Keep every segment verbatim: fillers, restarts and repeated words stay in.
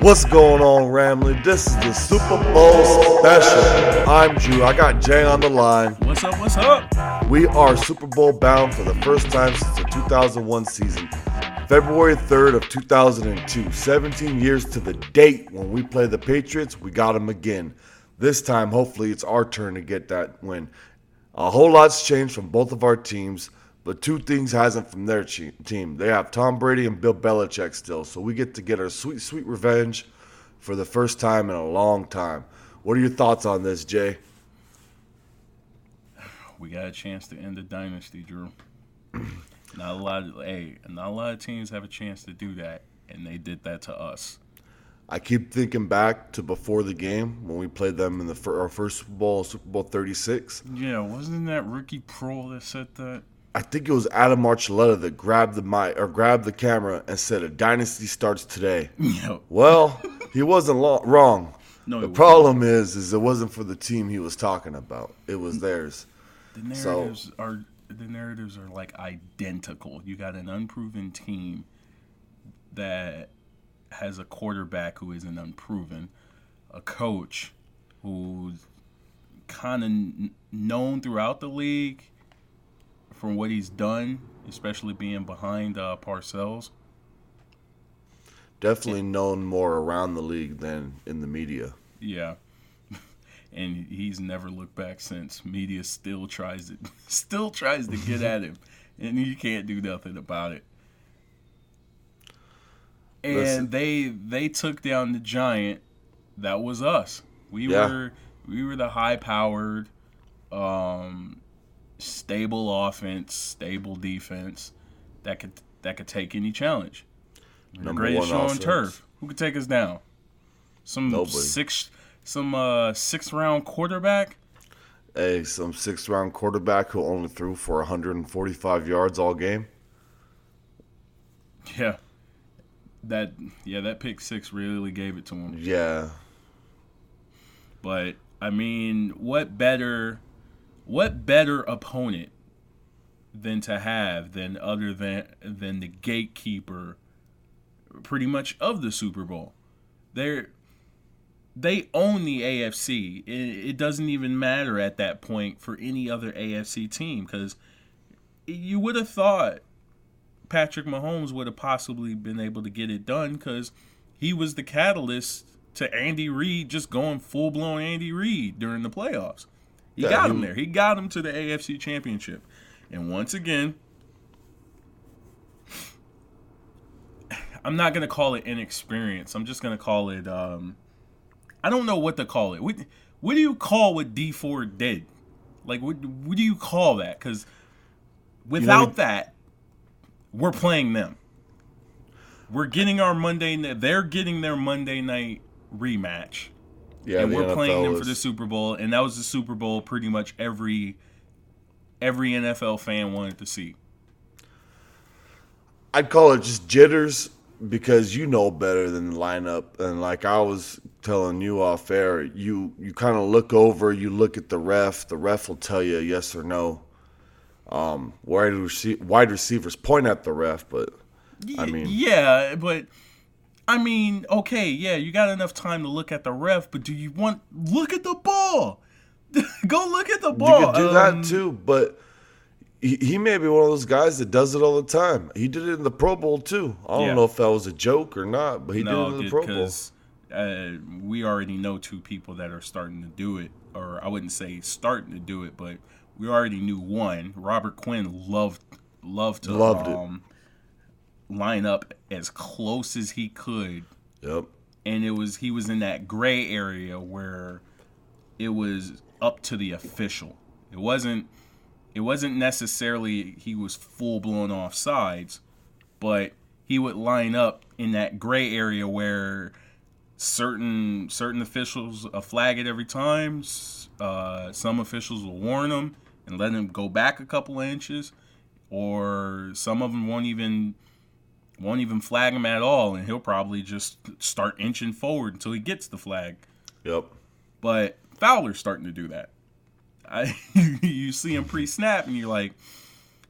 What's going on, Ramblin'? This is the Super Bowl special. I'm Drew. I got Jay on the line. What's up? What's up? We are Super Bowl bound for the first time since the two thousand one season, February third of two thousand two. seventeen years to the date when we play the Patriots, we got them again. This time, hopefully, it's our turn to get that win. A whole lot's changed from both of our teams, but two things hasn't from their team. They have Tom Brady and Bill Belichick still, so we get to get our sweet, sweet revenge for the first time in a long time. What are your thoughts on this, Jay? We got a chance to end the dynasty, Drew. Not a lot of, hey, not a lot of teams have a chance to do that, and they did that to us. I keep thinking back to before the game when we played them in the fir- our first Super Bowl, Super Bowl thirty-six. Yeah, wasn't that Ricky Prohl that said that? I think it was Adam Archuleta that grabbed the mic or grabbed the camera and said, "A dynasty starts today." No. Well, he wasn't lo- wrong. No. The problem is, is it wasn't for the team he was talking about. It was theirs. The narratives so, are the narratives are like identical. You got an unproven team that has a quarterback who isn't unproven, a coach who's kind of n- known throughout the league from what he's done, especially being behind uh, Parcells. Definitely and, known more around the league than in the media. Yeah. And he's never looked back since. Media still tries to, still tries to get at him, and you can't do nothing about it. And Listen. they they took down the giant. That was us. We yeah. were we were the high-powered um stable offense, stable defense that could that could take any challenge. The greatest show on turf. Who could take us down? Some Nobody. six, some uh, six round quarterback. Hey, some six round quarterback who only threw for one hundred forty-five yards all game. Yeah, that yeah that pick six really gave it to him. Yeah, but I mean, what better? What better opponent than to have than other than than the gatekeeper pretty much of the Super Bowl? They they own the A F C. It, it doesn't even matter at that point for any other A F C team, because you would have thought Patrick Mahomes would have possibly been able to get it done, because he was the catalyst to Andy Reid just going full-blown Andy Reid during the playoffs. He yeah, got him he, there. He got him to the A F C Championship. And once again, I'm not going to call it inexperience. I'm just going to call it, um, I don't know what to call it. What, what do you call what Dee Ford did? Like, what, what do you call that? Because without you know, that, we're playing them. We're getting our Monday night. They're getting their Monday night rematch. Yeah, and we're N F L playing them is. for the Super Bowl, and that was the Super Bowl pretty much every every N F L fan wanted to see. I'd call it just jitters, because you know better than the lineup. And like I was telling you off air, you, you kind of look over, you look at the ref. The ref will tell you yes or no. Um, wide, rece- wide receivers point at the ref, but I mean. Yeah, but – I mean, okay, yeah, you got enough time to look at the ref, but do you want – look at the ball. Go look at the ball. You could do um, that too, but he, he may be one of those guys that does it all the time. He did it in the Pro Bowl too. I don't yeah. know if that was a joke or not, but he no, did it in the Pro Bowl. Uh, we already know two people that are starting to do it, or I wouldn't say starting to do it, but we already knew one. Robert Quinn loved, loved to – Loved um, it. line up as close as he could. Yep. And it was he was in that gray area where it was up to the official. It wasn't it wasn't necessarily he was full blown offsides, but he would line up in that gray area where certain certain officials uh, flag it every time. Uh, some officials will warn him and let him go back a couple of inches, or some of them won't even won't even flag him at all, and he'll probably just start inching forward until he gets the flag. Yep. But Fowler's starting to do that. I, you see him pre-snap, and you're like,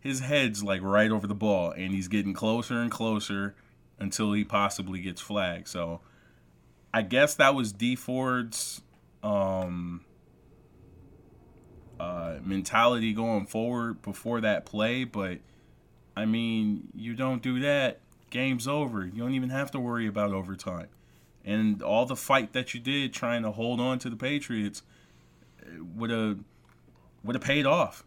his head's like right over the ball, and he's getting closer and closer until he possibly gets flagged. So I guess that was Dee Ford's um, uh, mentality going forward before that play. But, I mean, you don't do that, game's over. You don't even have to worry about overtime. And all the fight that you did trying to hold on to the Patriots would have would have paid off.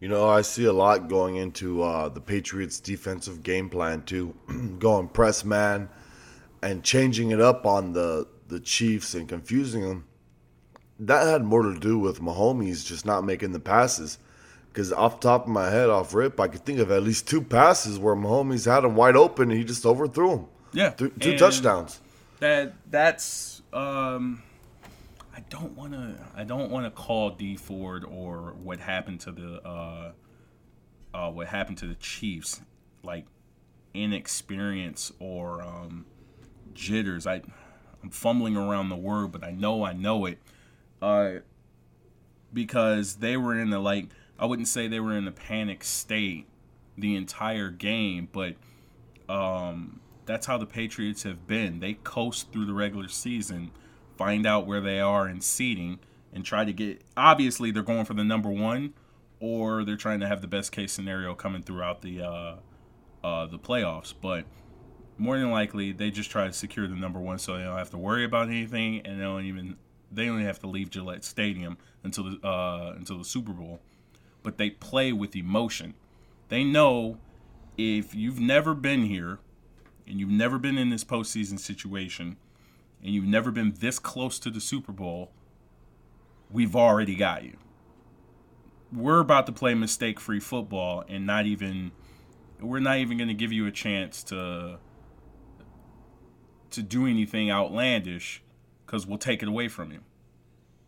You know, I see a lot going into uh, the Patriots' defensive game plan, too. Going press man and changing it up on the, the Chiefs and confusing them. That had more to do with Mahomes just not making the passes. Because off the top of my head, off rip, I could think of at least two passes where Mahomes had him wide open and he just overthrew him. Yeah. Th- two touchdowns. That that's um, I don't want to I don't want to call Dee Ford or what happened to the uh, uh, what happened to the Chiefs like inexperience or um, jitters. I I'm fumbling around the word, but I know I know it. Uh, because they were in the like I wouldn't say they were in a panic state the entire game, but um. That's how the Patriots have been. They coast through the regular season, find out where they are in seeding, and try to get – obviously, they're going for the number one, or they're trying to have the best-case scenario coming throughout the uh, uh, the playoffs. But more than likely, they just try to secure the number one so they don't have to worry about anything, and they don't even – they only have to leave Gillette Stadium until the, uh, until the Super Bowl. But they play with emotion. They know if you've never been here – and you've never been in this postseason situation, and you've never been this close to the Super Bowl, we've already got you. We're about to play mistake-free football, and not even we're not even going to give you a chance to to do anything outlandish because we'll take it away from you.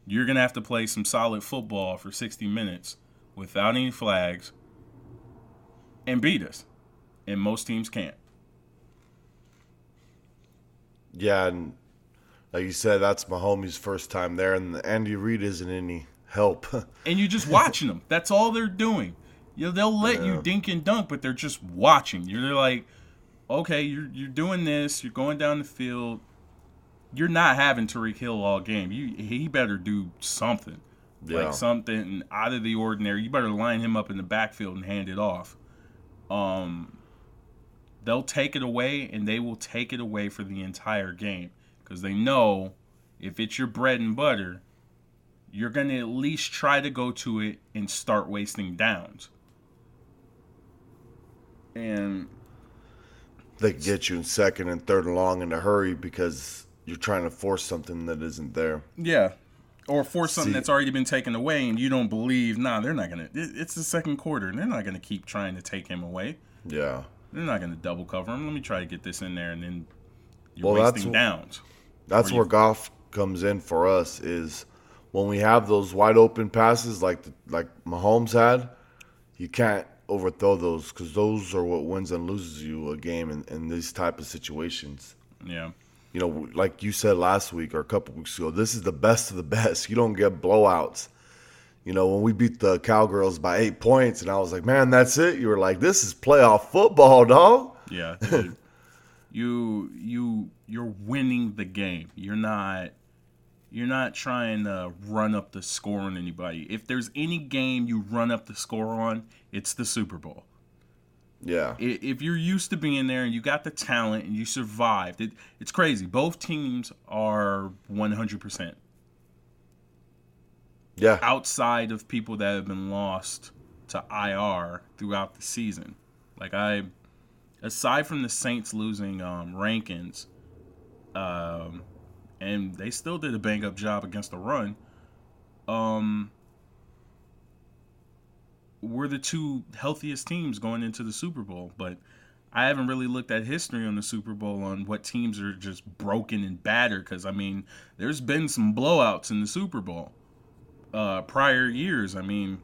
You're going to have to play some solid football for sixty minutes without any flags and beat us, and most teams can't. Yeah, and like you said, that's Mahomes' first time there, and Andy Reid isn't any help. And you're just watching them. That's all they're doing. You know, they'll let yeah. you dink and dunk, but they're just watching. You're like, okay, you're you're doing this. You're going down the field. You're not having Tyreek Hill all game. You he better do something, yeah. like something out of the ordinary. You better line him up in the backfield and hand it off. Um. They'll take it away, and they will take it away for the entire game because they know if it's your bread and butter, you're going to at least try to go to it and start wasting downs. And they get you in second and third and long in a hurry because you're trying to force something that isn't there. Yeah, or force something See, that's already been taken away, and you don't believe, nah, they're not going to. It's the second quarter, and they're not going to keep trying to take him away. Yeah. They're not going to double cover him. Let me try to get this in there, and then you're well, wasting that's, downs. That's where you... Goff comes in for us is when we have those wide-open passes like the, like Mahomes had, you can't overthrow those because those are what wins and loses you a game in, in these type of situations. Yeah. You know, like you said last week or a couple weeks ago, this is the best of the best. You don't get blowouts. You know, when we beat the Cowgirls by eight points, and I was like, man, that's it. You were like, this is playoff football, dog. Yeah. Dude. you you you're winning the game. You're not you're not trying to run up the score on anybody. If there's any game you run up the score on, it's the Super Bowl. Yeah. If you're used to being there and you got the talent and you survived, it, it's crazy. Both teams are one hundred percent. Yeah. Outside of people that have been lost to I R throughout the season. Like, I, aside from the Saints losing um, Rankins, um, and they still did a bang-up job against the run, um, we're the two healthiest teams going into the Super Bowl. But I haven't really looked at history on the Super Bowl on what teams are just broken and battered because, I mean, there's been some blowouts in the Super Bowl. Uh, prior years, I mean,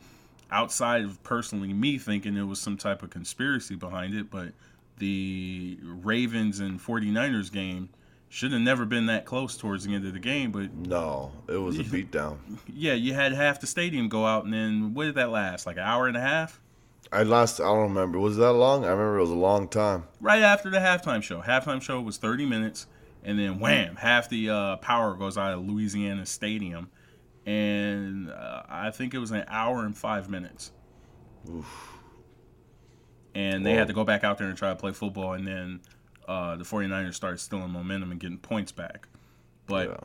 outside of personally me thinking it was some type of conspiracy behind it, but the Ravens and forty-niners game should have never been that close towards the end of the game. But no, it was a beatdown. Yeah, you had half the stadium go out, and then what did that last? Like an hour and a half? I lost. I don't remember. Was it that long? I remember it was a long time. Right after the halftime show. Halftime show was thirty minutes, and then wham, half the uh, power goes out of Louisiana Stadium, and uh, I think it was an hour and five minutes. Oof. And they Whoa. had to go back out there and try to play football, and then uh, the 49ers started stealing momentum and getting points back. But yeah.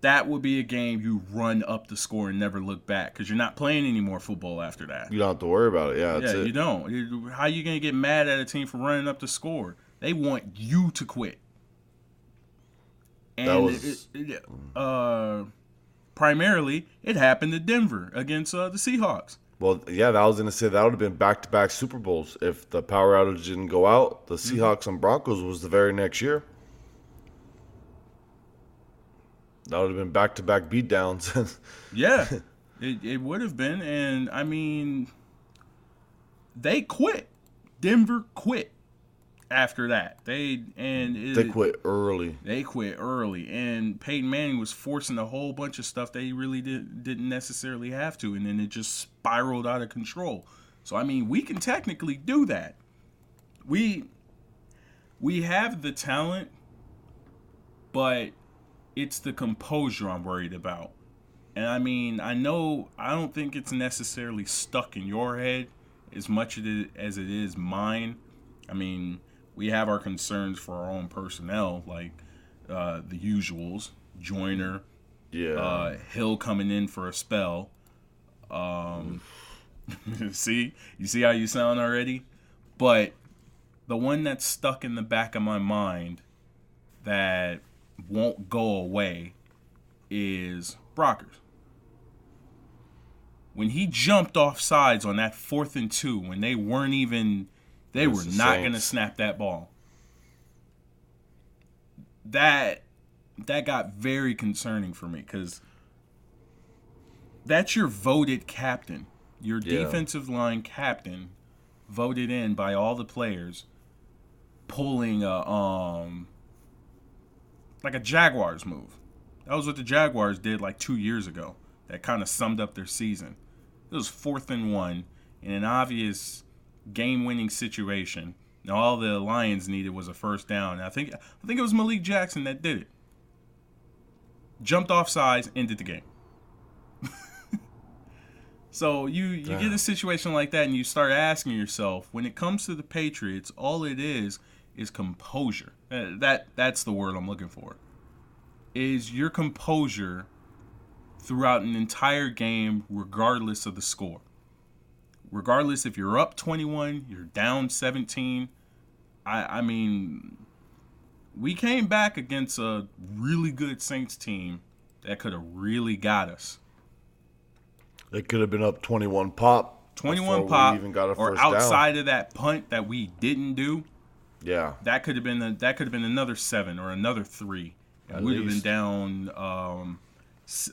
that would be a game you run up the score and never look back, because you're not playing any more football after that. You don't have to worry about it. Yeah, that's yeah, it. You don't. How are you going to get mad at a team for running up the score? They want you to quit. And that was... it, it, uh, primarily, it happened to Denver against uh, the Seahawks. Well, yeah, I was going to say that would have been back-to-back Super Bowls. If the power outage didn't go out, the Seahawks and Broncos was the very next year. That would have been back-to-back beatdowns. yeah, it, it would have been. And, I mean, they quit. Denver quit after that. They and it, They quit early. They quit early. And Peyton Manning was forcing a whole bunch of stuff they really did, didn't necessarily have to. And then it just spiraled out of control. So, I mean, we can technically do that. We, we have the talent, but... it's the composure I'm worried about. And I mean, I know, I don't think it's necessarily stuck in your head as much as it is mine. I mean, we have our concerns for our own personnel, like uh, the usuals, Joyner, yeah. uh, Hill coming in for a spell. Um, see? You see how you sound already? But the one that's stuck in the back of my mind that... won't go away is Brockers. When he jumped off sides on that fourth and two, when they weren't even, they were not going to snap that ball. That that got very concerning for me, because that's your voted captain, your yeah. defensive line captain, voted in by all the players, pulling a um. like a Jaguars move. That was what the Jaguars did like two years ago. That kind of summed up their season. It was fourth and one in an obvious game-winning situation. And all the Lions needed was a first down. And I think I think it was Malik Jackson that did it. Jumped off sides, ended the game. So you, you get a situation like that and you start asking yourself, when it comes to the Patriots, all it is is composure. That that's the word I'm looking for. Is your composure throughout an entire game, regardless of the score. Regardless if you're up twenty-one, you're down seventeen. I, I mean, we came back against a really good Saints team that could have really got us. It could have been up twenty-one pop. twenty-one pop, we even got a or first outside down. Of that punt that we didn't do. Yeah, that could have been a, that could have been another seven or another three. And we'd have been down um,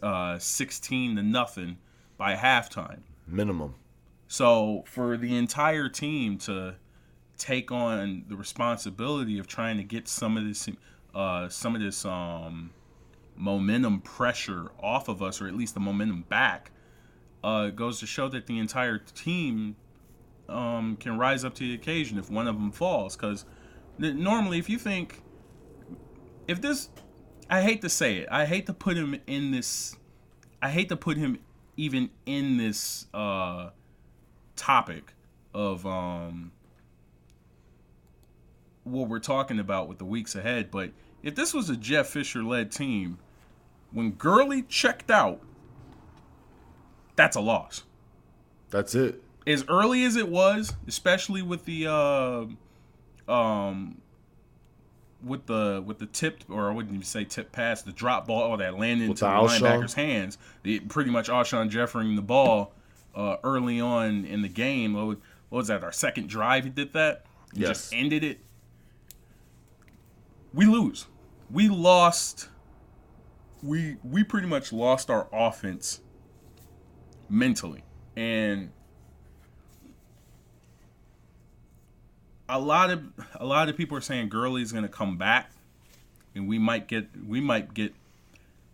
uh, sixteen to nothing by halftime minimum. So for the entire team to take on the responsibility of trying to get some of this uh, some of this um, momentum pressure off of us, or at least the momentum back, uh, goes to show that the entire team um, can rise up to the occasion if one of them falls, because. Normally, if you think, if this, I hate to say it, I hate to put him in this, I hate to put him even in this uh, topic of um, what we're talking about with the weeks ahead, but if this was a Jeff Fisher-led team, when Gurley checked out, that's a loss. That's it. As early as it was, especially with the... Uh, Um, with the with the tipped, or I wouldn't even say tipped pass, the drop ball that landed into the linebacker's hands, the, pretty much Alshon Jeffrey the ball uh, early on in the game. What was, what was that? Our second drive, he did that. He yes. just ended it. We lose. We lost. We we pretty much lost our offense mentally, and. A lot of a lot of people are saying Gurley's going to come back, and we might get we might get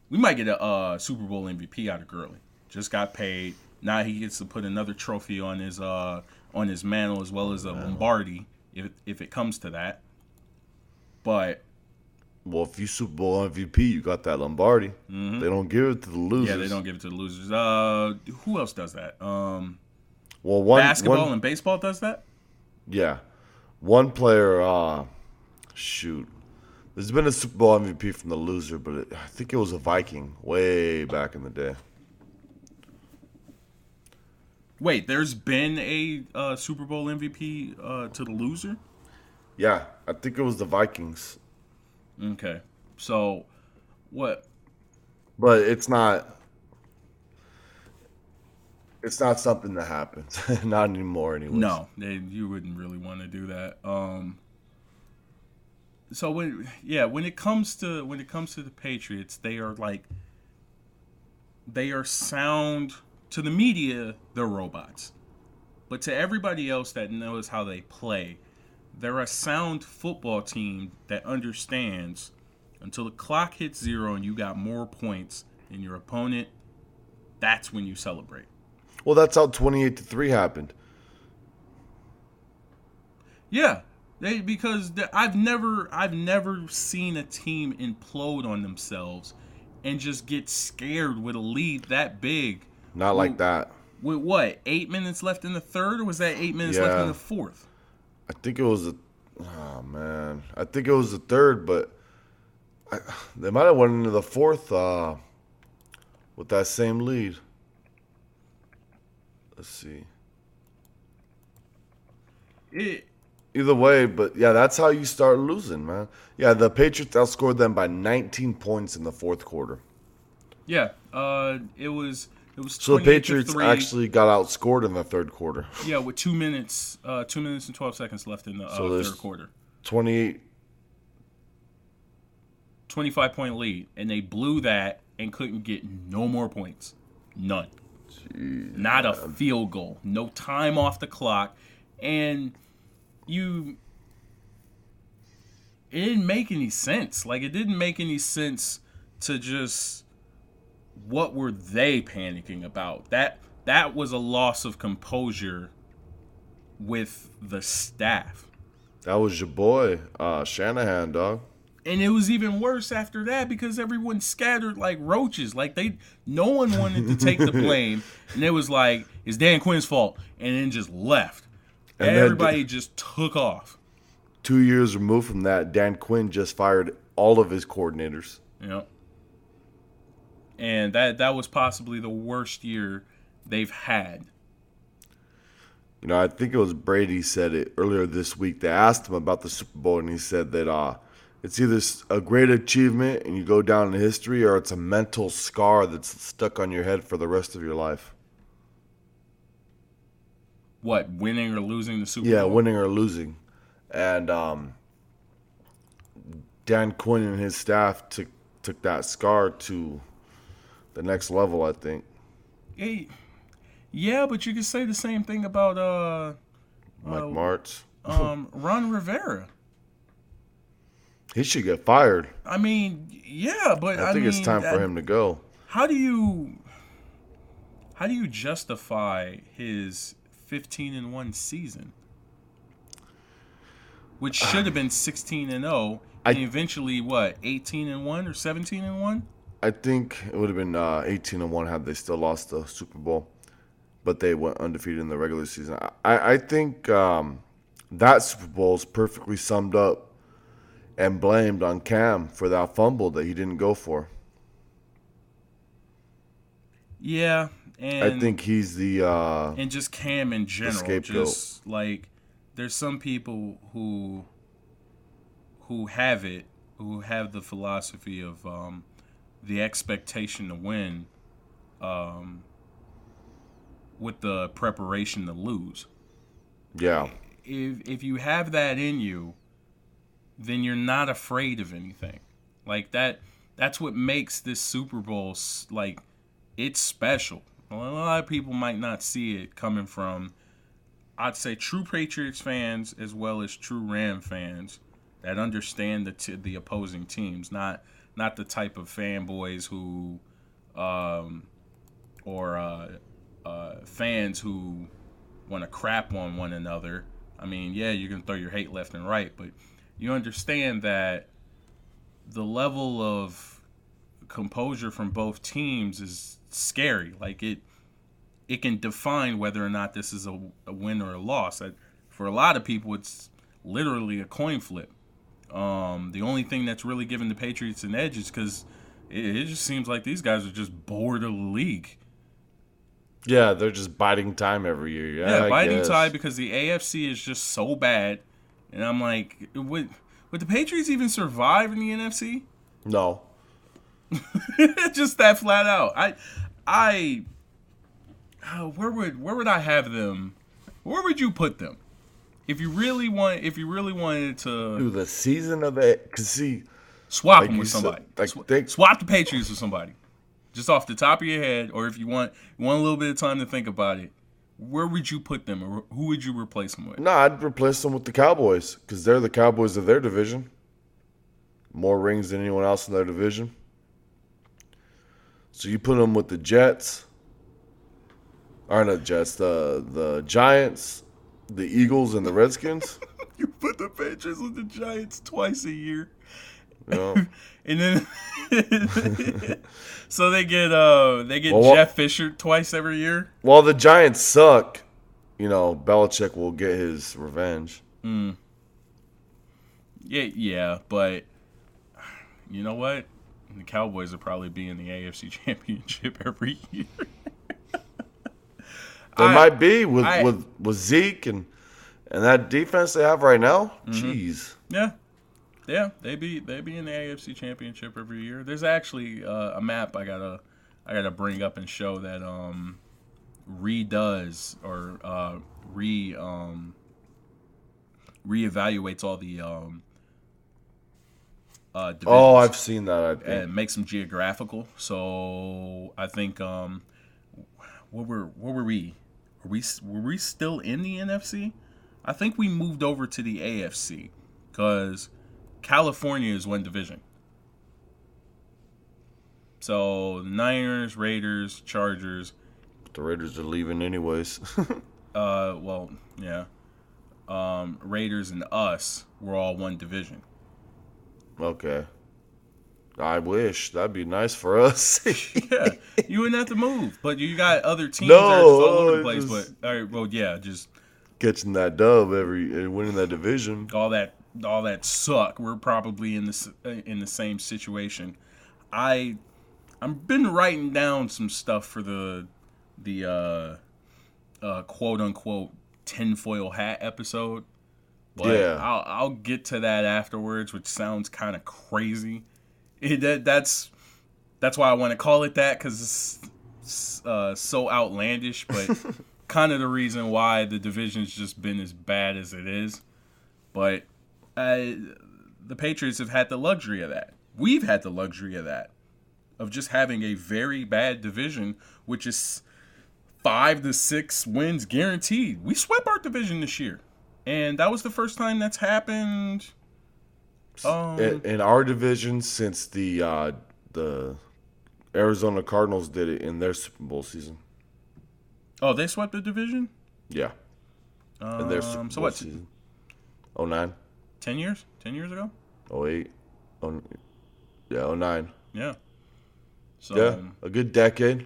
we might get a uh, Super Bowl M V P out of Gurley. Just got paid. Now he gets to put another trophy on his uh on his mantle, as well as a Lombardi if if it comes to that. But well, if you Super Bowl M V P, you got that Lombardi. Mm-hmm. They don't give it to the losers. Yeah, they don't give it to the losers. Uh, who else does that? Um, well, one, basketball one, and baseball does that? Yeah. One player, uh, shoot. There's been a Super Bowl M V P from the loser, but it, I think it was a Viking way back in the day. Wait, there's been a uh, Super Bowl M V P uh, to the loser? Yeah, I think it was the Vikings. Okay, so what? But it's not. It's not something that happens, not anymore, anyways. No, they, you wouldn't really want to do that. Um, so when, yeah, when it comes to when it comes to the Patriots, they are like, they are sound. To the media, they're robots. But to everybody else that knows how they play, they're a sound football team that understands until the clock hits zero and you got more points than your opponent, that's when you celebrate. Well, that's how twenty-eight to three happened. Yeah, they, because I've never, I've never seen a team implode on themselves and just get scared with a lead that big. Not like with, that. With what? Eight minutes left in the third, or was that eight minutes yeah. left in the fourth? I think it was the. Oh man, I think it was the third, but I, they might have went into the fourth uh, with that same lead. Let's see. It. Either way, but yeah, that's how you start losing, man. Yeah, the Patriots outscored them by nineteen points in the fourth quarter. Yeah, uh, it was. It was so the Patriots actually got outscored in the third quarter. Yeah, with two minutes, uh, two minutes and twelve seconds left in the uh, so third quarter. twenty-eight twenty-five point lead, and they blew that and couldn't get no more points, none. Jeez, Not man. a field goal, no time off the clock, and you. It didn't make any sense. Like it didn't make any sense to just. What were they panicking about? That that was a loss of composure with the staff. That was your boy, uh, Shanahan, dog. And it was even worse after that because everyone scattered like roaches. Like they, no one wanted to take the blame, and it was like it's Dan Quinn's fault, and then just left. And everybody then, just took off. Two years removed from that, Dan Quinn just fired all of his coordinators. Yeah. And that, that was possibly the worst year they've had. You know, I think it was Brady said it earlier this week. They asked him about the Super Bowl, and he said that uh, it's either a great achievement and you go down in history or it's a mental scar that's stuck on your head for the rest of your life. What, winning or losing the Super yeah, Bowl? Yeah, winning or losing. And um, Dan Quinn and his staff took took that scar to – the next level, I think. Hey, yeah, but you could say the same thing about uh, Mike uh, Martz, um, Ron Rivera. He should get fired. I mean, yeah, but I, I think mean, it's time for I, him to go. How do you, how do you justify his fifteen and one season, which should have been sixteen and oh, and I, eventually what, eighteen and one or seventeen and one? I think it would have been uh, eighteen and one had they still lost the Super Bowl, but they went undefeated in the regular season. I, I think um, that Super Bowl is perfectly summed up and blamed on Cam for that fumble that he didn't go for. Yeah. And I think he's the uh, – and just Cam in general. Scapegoat. Just like there's some people who who have it, who have the philosophy of um, – the expectation to win um, with the preparation to lose. Yeah. If if you have that in you, then you're not afraid of anything. Like that that's what makes this Super Bowl like it's special. A lot of people might not see it coming from I'd say true Patriots fans as well as true Ram fans that understand the t- the opposing teams, not Not the type of fanboys who, um, or uh, uh, fans who want to crap on one another. I mean, yeah, you can throw your hate left and right, but you understand that the level of composure from both teams is scary. Like it, it can define whether or not this is a, a win or a loss. I, for a lot of people, it's literally a coin flip. Um, the only thing that's really giving the Patriots an edge is because it, it just seems like these guys are just bored of the league. Yeah, they're just biding time every year. Yeah, yeah biding time because the A F C is just so bad. And I'm like, would would the Patriots even survive in the N F C? No. Just that flat out. I, I, oh, where would where would I have them? Where would you put them? If you really want, if you really wanted to do the season of that, cause see, swap like them with somebody. Said, like Sw- they, swap the Patriots with somebody, just off the top of your head, or if you want, you want a little bit of time to think about it. Where would you put them, or who would you replace them with? No, nah, I'd replace them with the Cowboys, cause they're the Cowboys of their division. More rings than anyone else in their division. So you put them with the Jets, or not Jets, the the Giants. The Eagles and the Redskins. You put the Patriots with the Giants twice a year. Yeah. And then so they get uh they get well, Jeff Fisher twice every year. While the Giants suck, you know, Belichick will get his revenge. Mm. Yeah, yeah, but you know what? The Cowboys will probably be in the A F C Championship every year. They I, might be with, I, with, with Zeke and and that defense they have right now. Mm-hmm. Jeez. Yeah, yeah. They be they be in the A F C Championship every year. There's actually uh, a map I gotta I gotta bring up and show that um, redoes or uh, re um, reevaluates all the. Um, uh, divisions oh, I've seen that. I think. And makes them geographical. So I think um, what were what were we? Were we, were we still in the N F C? I think we moved over to the A F C because California is one division. So, the Niners, Raiders, Chargers. The Raiders are leaving anyways. uh, Well, yeah. Um, Raiders and us were all one division. Okay. I wish. That'd be nice for us. Yeah. You wouldn't have to move. But you got other teams no, that are all over the place. But all right, well, yeah, just catching that dub every and winning that division. All that all that suck. We're probably in this in the same situation. I I've been writing down some stuff for the the uh, uh, quote unquote tinfoil hat episode. But yeah. I'll I'll get to that afterwards, which sounds kind of crazy. It, that, that's that's why I want to call it that, because it's, it's uh, so outlandish, but kind of the reason why the division's just been as bad as it is. But uh, the Patriots have had the luxury of that. We've had the luxury of that, of just having a very bad division, which is five to six wins guaranteed. We swept our division this year, and that was the first time that's happened. Um, in, in our division since the uh, the Arizona Cardinals did it in their Super Bowl season. Oh, they swept the division? Yeah. Um, in their Super Bowl so what, season. oh nine ten years? ten years ago? oh eight oh, yeah, oh nine Yeah. So, yeah, a good decade.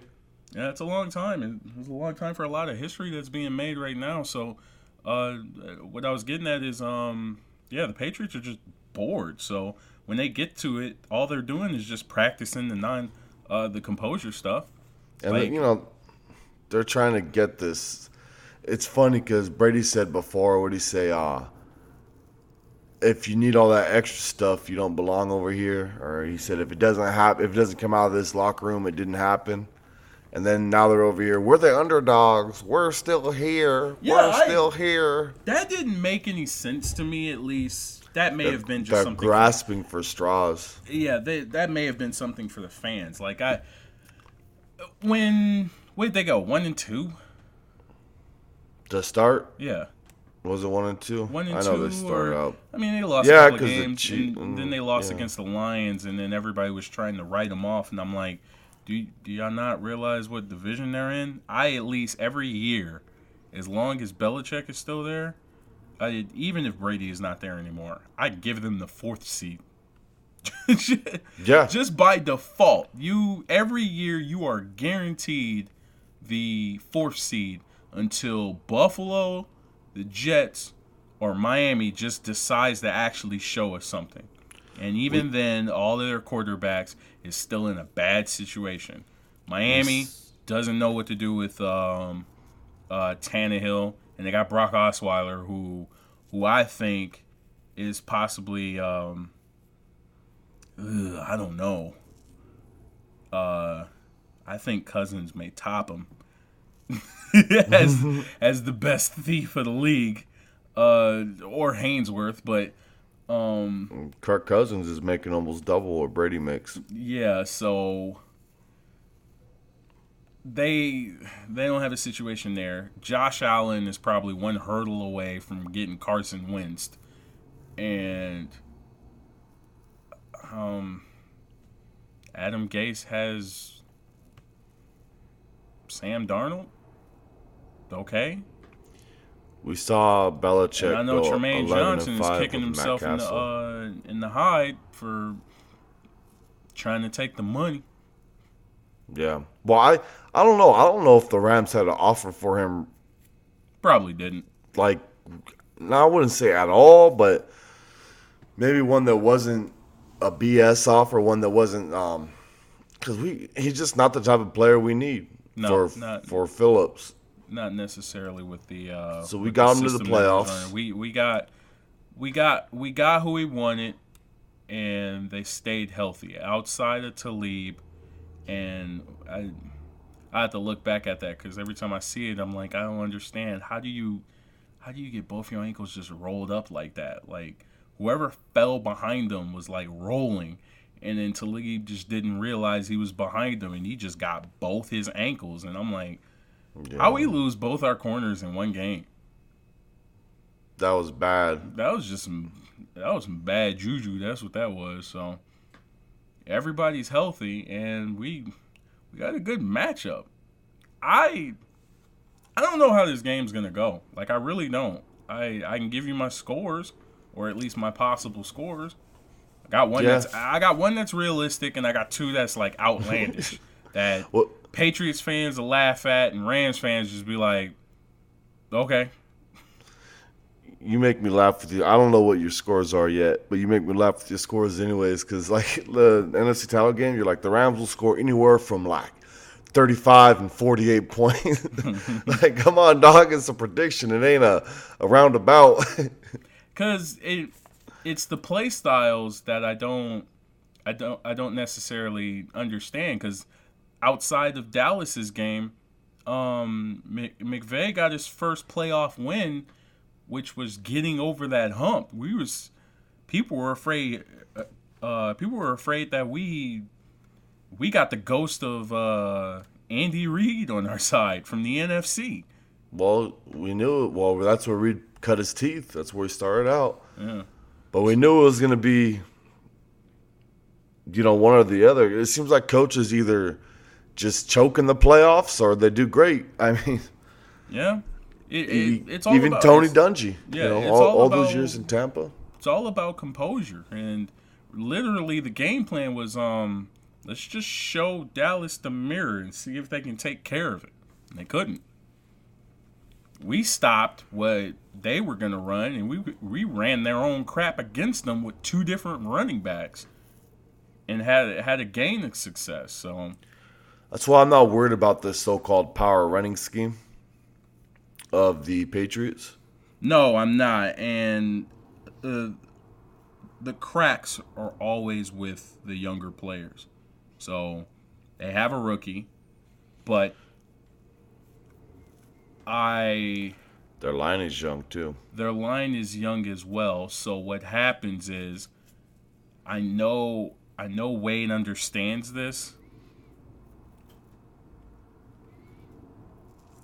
Yeah, it's a long time. It's a long time for a lot of history that's being made right now. So uh, what I was getting at is, um, yeah, the Patriots are just bored, so when they get to it, all they're doing is just practicing the non uh the composure stuff, and like, you know, they're trying to get this. It's funny because Brady said before, what did he say, uh if you need all that extra stuff, you don't belong over here. Or he said, if it doesn't happen, if it doesn't come out of this locker room, it didn't happen. And then now they're over here. We're the underdogs. We're still here. Yeah, We're I, still here. That didn't make any sense to me, at least. That may they're, have been just something. grasping for, for straws. Yeah, they, that may have been something for the fans. Like, I. When. Where'd they go? One and two? To start? Yeah. Was it one and two? One and I know two, they started or, out. I mean, they lost yeah, a couple of games. Cheat, and then they lost yeah. against the Lions, and then everybody was trying to write them off, and I'm like, Do, do y'all not realize what division they're in? I, at least every year, as long as Belichick is still there, I, even if Brady is not there anymore, I give them the fourth seed. Yeah. Just by default, you every year you are guaranteed the fourth seed until Buffalo, the Jets, or Miami just decides to actually show us something. And even we, then, all of their quarterbacks is still in a bad situation. Miami this, doesn't know what to do with um, uh, Tannehill, and they got Brock Osweiler, who who I think is possibly, um, ugh, I don't know. Uh, I think Cousins may top him as, as the best thief of the league. Uh, or Haynesworth, but um, Kirk Cousins is making almost double what Brady makes. Yeah, so they they don't have a situation there. Josh Allen is probably one hurdle away from getting Carson Wentz, and um, Adam Gase has Sam Darnold. Okay. We saw Belichick and I know go Tremaine Johnson is kicking himself in the, uh, in the hide for trying to take the money. Yeah. Well, I, I don't know. I don't know if the Rams had an offer for him. Probably didn't. Like, no, I wouldn't say at all, but maybe one that wasn't a B S offer, one that wasn't um, – because we he's just not the type of player we need no, for not. for Phillips. Not necessarily with the uh, so we got him to the playoffs. We we got we got we got who we wanted, and they stayed healthy outside of Talib. And I I have to look back at that because every time I see it, I'm like, I don't understand. How do you how do you get both your ankles just rolled up like that? Like whoever fell behind them was like rolling, and then Talib just didn't realize he was behind them, and he just got both his ankles. And I'm like. Yeah. How we lose both our corners in one game? That was bad. That was just some. That was some bad juju. That's what that was. So everybody's healthy, and we we got a good matchup. I I don't know how this game's gonna go. Like I really don't. I I can give you my scores, or at least my possible scores. I got one yes. that's I got one that's realistic, and I got two that's like outlandish. that. Well, Patriots fans will laugh at, and Rams fans just be like, okay. You make me laugh with you. I don't know what your scores are yet, but you make me laugh with your scores anyways because, like, the N F C title game, you're like, the Rams will score anywhere from, like, thirty-five and forty-eight points. Like, come on, dog. It's a prediction. It ain't a, a roundabout. Because it, it's the play styles that I don't, I don't, I don't necessarily understand because – outside of Dallas's game, um, McVay got his first playoff win, which was getting over that hump. We was people were afraid. Uh, people were afraid that we we got the ghost of uh, Andy Reid on our side from the N F C. Well, we knew it. Well, that's where Reid cut his teeth. That's where he started out. Yeah, but we knew it was going to be, you know, one or the other. It seems like coaches either just choke in the playoffs, or they do great. I mean, yeah, it, it, it's all even about, Tony Dungy. Yeah, you know, it's all, all, all about, those years in Tampa. It's all about composure, and literally the game plan was, um, let's just show Dallas the mirror and see if they can take care of it. And they couldn't. We stopped what they were going to run, and we we ran their own crap against them with two different running backs, and had had a gain of success. So. That's why I'm not worried about this so-called power running scheme of the Patriots. No, I'm not. And the, the cracks are always with the younger players. So they have a rookie, but I... Their line is young, too. Their line is young as well. So what happens is I know, I know Wade understands this.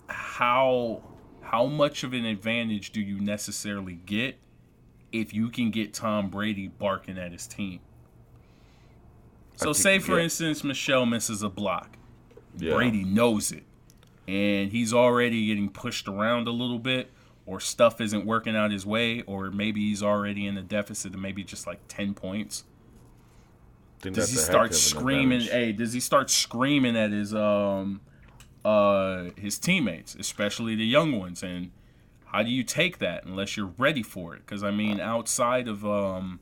How how much of an advantage do you necessarily get if you can get Tom Brady barking at his team? So say, for instance, Michelle misses a block. Yeah. Brady knows it, and he's already getting pushed around a little bit, or stuff isn't working out his way, or maybe he's already in a deficit of maybe just like ten points. think does that's he start screaming? Hey, does he start screaming at his um uh his teammates, especially the young ones? And how do you take that unless you're ready for it? Because I mean, outside of um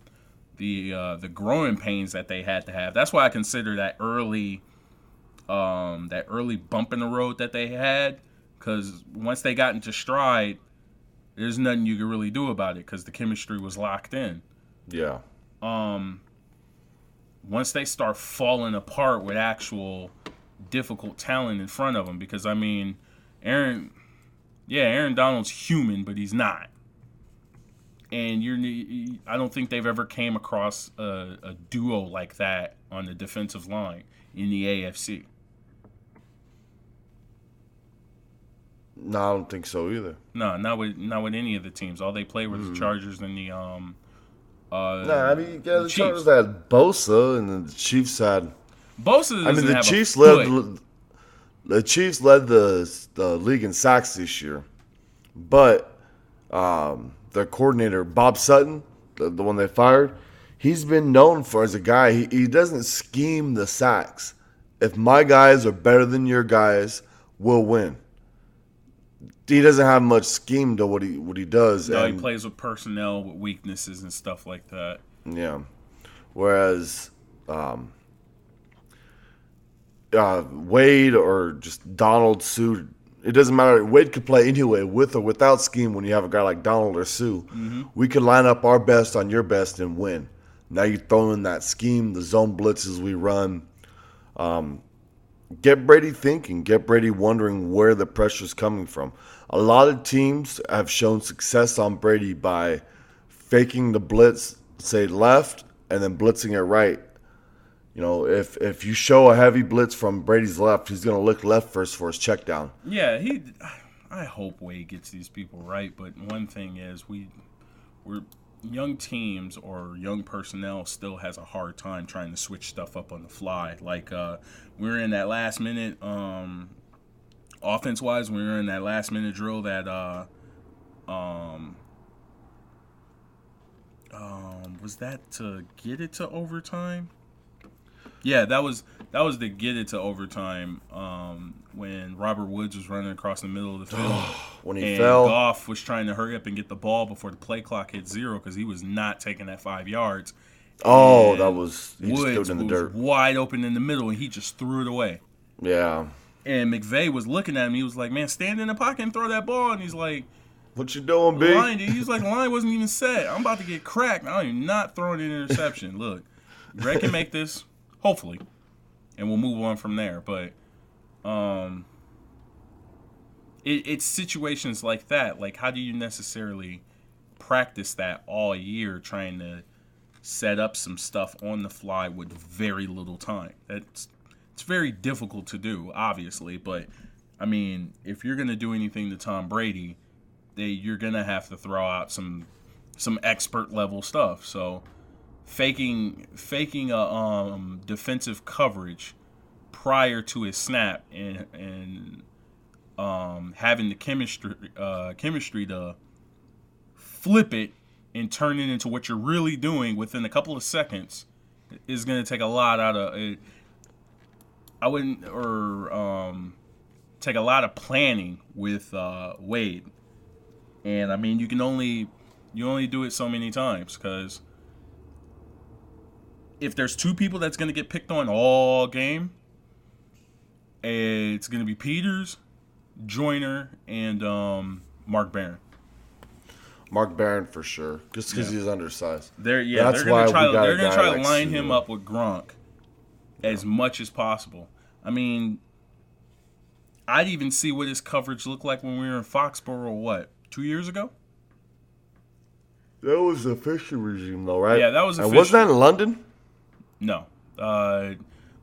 the uh, the growing pains that they had to have, that's why I consider that early um that early bump in the road that they had. Because once they got into stride, there's nothing you could really do about it because the chemistry was locked in. Yeah. Um. Once they start falling apart with actual difficult talent in front of them, because, I mean, Aaron, yeah, Aaron Donald's human, but he's not. And you're, I don't think they've ever came across a, a duo like that on the defensive line in the A F C. No, I don't think so either. No, not with not with any of the teams. All they played were mm. the Chargers and the um. Uh, nah, I mean, yeah, the, the Chargers had Bosa, and the Chiefs had. Bosa. I mean, the Chiefs led. Foot. The Chiefs led the the league in sacks this year, but um, their coordinator Bob Sutton, the, the one they fired, he's been known for as a guy. He, he doesn't scheme the sacks. If my guys are better than your guys, we'll win. He doesn't have much scheme to what he what he does. No, and he plays with personnel, with weaknesses and stuff like that. Yeah. Whereas um, uh, Wade or just Donald, Sue, it doesn't matter. Wade could play anyway, with or without scheme, when you have a guy like Donald or Sue. Mm-hmm. We could line up our best on your best and win. Now you throw in that scheme, the zone blitzes we run. Um Get Brady thinking. Get Brady wondering where the pressure's coming from. A lot of teams have shown success on Brady by faking the blitz, say left, and then blitzing it right. You know, if if you show a heavy blitz from Brady's left, he's going to look left first for his check down. Yeah, he. I hope Wade gets these people right, but one thing is we, we're young teams or young personnel still has a hard time trying to switch stuff up on the fly. Like uh, we were in that last minute, um, offense-wise, we were in that last minute drill that uh, um, um, was that to get it to overtime? Yeah, that was that was to get it to overtime um, when Robert Woods was running across the middle of the field. When he and fell. Goff was trying to hurry up and get the ball before the play clock hit zero because he was not taking that five yards. Oh, and that was – he Woods just threw it in the dirt. Was wide open in the middle, and he just threw it away. Yeah. And McVay was looking at him. He was like, man, stand in the pocket and throw that ball. And he's like – what you doing, B? Line, dude. He was like, the line wasn't even set. I'm about to get cracked. I am not throwing an interception. Look, Greg can make this. Hopefully, and we'll move on from there. But um, it, it's situations like that. Like, how do you necessarily practice that all year, trying to set up some stuff on the fly with very little time? That's it's very difficult to do, obviously. But I mean, if you're gonna do anything to Tom Brady, they, you're gonna have to throw out some some expert level stuff. So. Faking, faking a um, defensive coverage prior to his snap, and and um, having the chemistry, uh, chemistry to flip it and turn it into what you're really doing within a couple of seconds is going to take a lot out of it. I wouldn't, or um, take a lot of planning with uh, Wade, and I mean you can only you only do it so many times because. If there's two people that's going to get picked on all game, it's going to be Peters, Joyner, and um, Mark Barron. Mark Barron for sure, just because yeah. he's undersized. They're, yeah, that's they're going to try, they're gonna try like to line Sue. him up with Gronk yeah. as much as possible. I mean, I'd even see what his coverage looked like when we were in Foxborough, what, two years ago? That was the Fisher regime, though, right? Yeah, that was the Fisher. And wasn't that in London? No. Uh,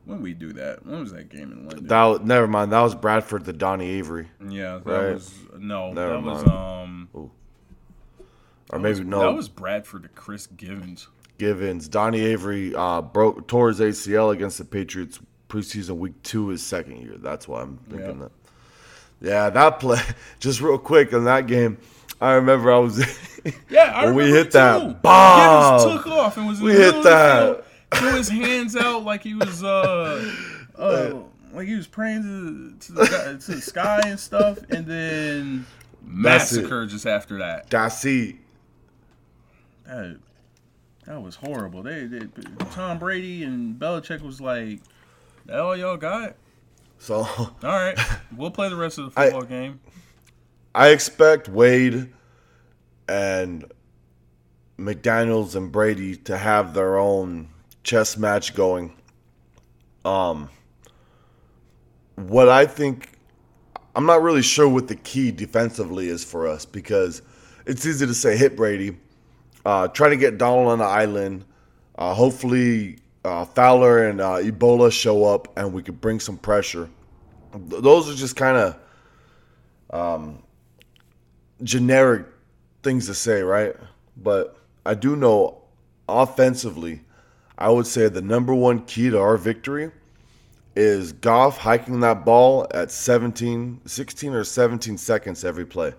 when did we do that? When was that game in London? That, never mind. That was Bradford to Donnie Avery. Yeah, that right? was no. Never that mind. was um. Ooh. Or maybe was, no. That was Bradford to Chris Givens. Givens. Donnie Avery uh broke tore his A C L against the Patriots preseason week two his second year. That's why I'm thinking yeah. that. Yeah, that play. Just real quick on that game. I remember I was. yeah, I when remember we hit that bomb. Givens took off and was. In we the hit that. threw his hands out like he was uh, uh like he was praying to the, to, the, to the sky and stuff, and then massacre just after that. That's it. That, that was horrible. They, they Tom Brady and Belichick was like, "That all y'all got?" So all right, we'll play the rest of the football I, game. I expect Wade and McDaniels and Brady to have their own chess match going. Um, what I think, I'm not really sure what the key defensively is for us, because it's easy to say hit Brady, uh, try to get Donald on the island. Uh, hopefully uh, Fowler and uh, Ebola show up and we could bring some pressure. Th- those are just kind of um, generic things to say, right? But I do know offensively, I would say the number one key to our victory is Goff hiking that ball at seventeen, sixteen or seventeen seconds every play.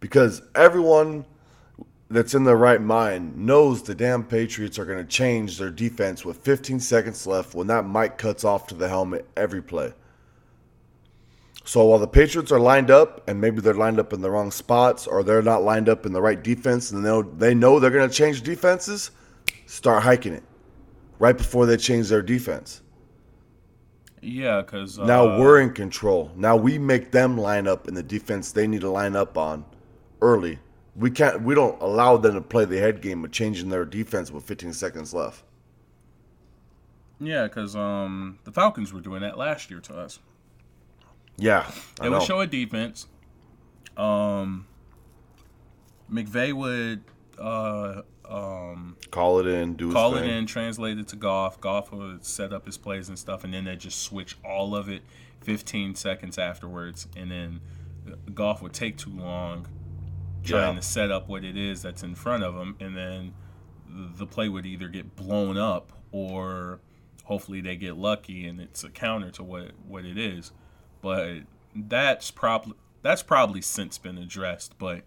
Because everyone that's in their right mind knows the damn Patriots are going to change their defense with fifteen seconds left when that mic cuts off to the helmet every play. So while the Patriots are lined up, and maybe they're lined up in the wrong spots, or they're not lined up in the right defense, and they know they're going to change defenses, start hiking it right before they change their defense. Yeah, because... Uh, now we're in control. Now we make them line up in the defense they need to line up on early. We can't. We don't allow them to play the head game of changing their defense with fifteen seconds left. Yeah, because um, the Falcons were doing that last year to us. Yeah, I They know. would show a defense. Um, McVay would uh, um, call it in, do call his it thing. in, translate it to Goff. Goff would set up his plays and stuff, and then they'd just switch all of it fifteen seconds afterwards, and then Goff would take too long trying yeah. to set up what it is that's in front of him, and then the play would either get blown up or hopefully they get lucky and it's a counter to what, what it is. But that's probably that's probably since been addressed. But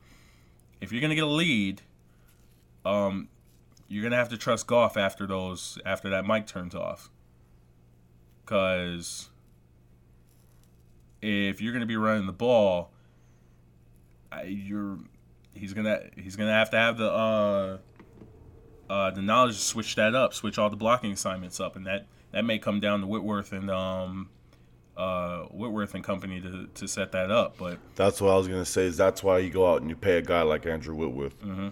if you're gonna get a lead, um, you're gonna have to trust Goff after those after that mic turns off. Because if you're gonna be running the ball, you're he's gonna he's gonna have to have the uh, uh, the knowledge to switch that up, switch all the blocking assignments up, and that, that may come down to Whitworth and um. Uh, Whitworth and company to to set that up, but that's what I was gonna say. Is that's why you go out and you pay a guy like Andrew Whitworth. Mm-hmm.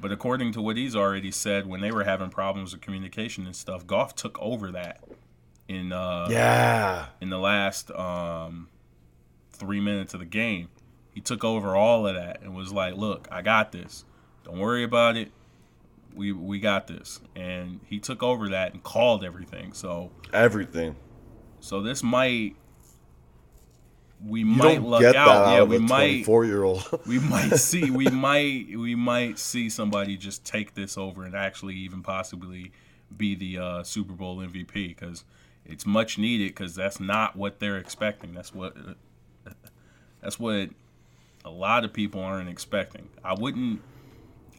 But according to what he's already said, when they were having problems with communication and stuff, Goff took over that in uh, yeah in the last um, three minutes of the game. He took over all of that and was like, "Look, I got this. Don't worry about it. We we got this." And he took over that and called everything. So everything. So this might, we you might luck out. out. Yeah, we might. twenty-four year old we might see. We might. We might see somebody just take this over and actually even possibly be the uh, Super Bowl M V P, because it's much needed. Because that's not what they're expecting. That's what. Uh, that's what a lot of people aren't expecting. I wouldn't.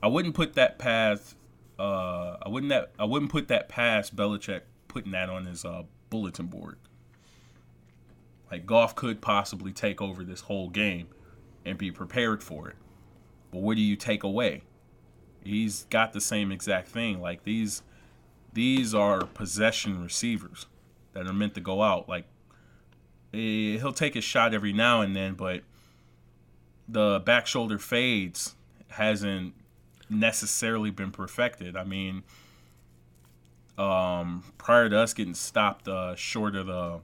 I wouldn't put that past. Uh, I wouldn't. That, I wouldn't put that past Belichick putting that on his uh, bulletin board. Like, Goff could possibly take over this whole game and be prepared for it. But what do you take away? He's got the same exact thing. Like, these these are possession receivers that are meant to go out. Like, he'll take his shot every now and then, but the back shoulder fades hasn't necessarily been perfected. I mean, um, prior to us getting stopped uh, short of the...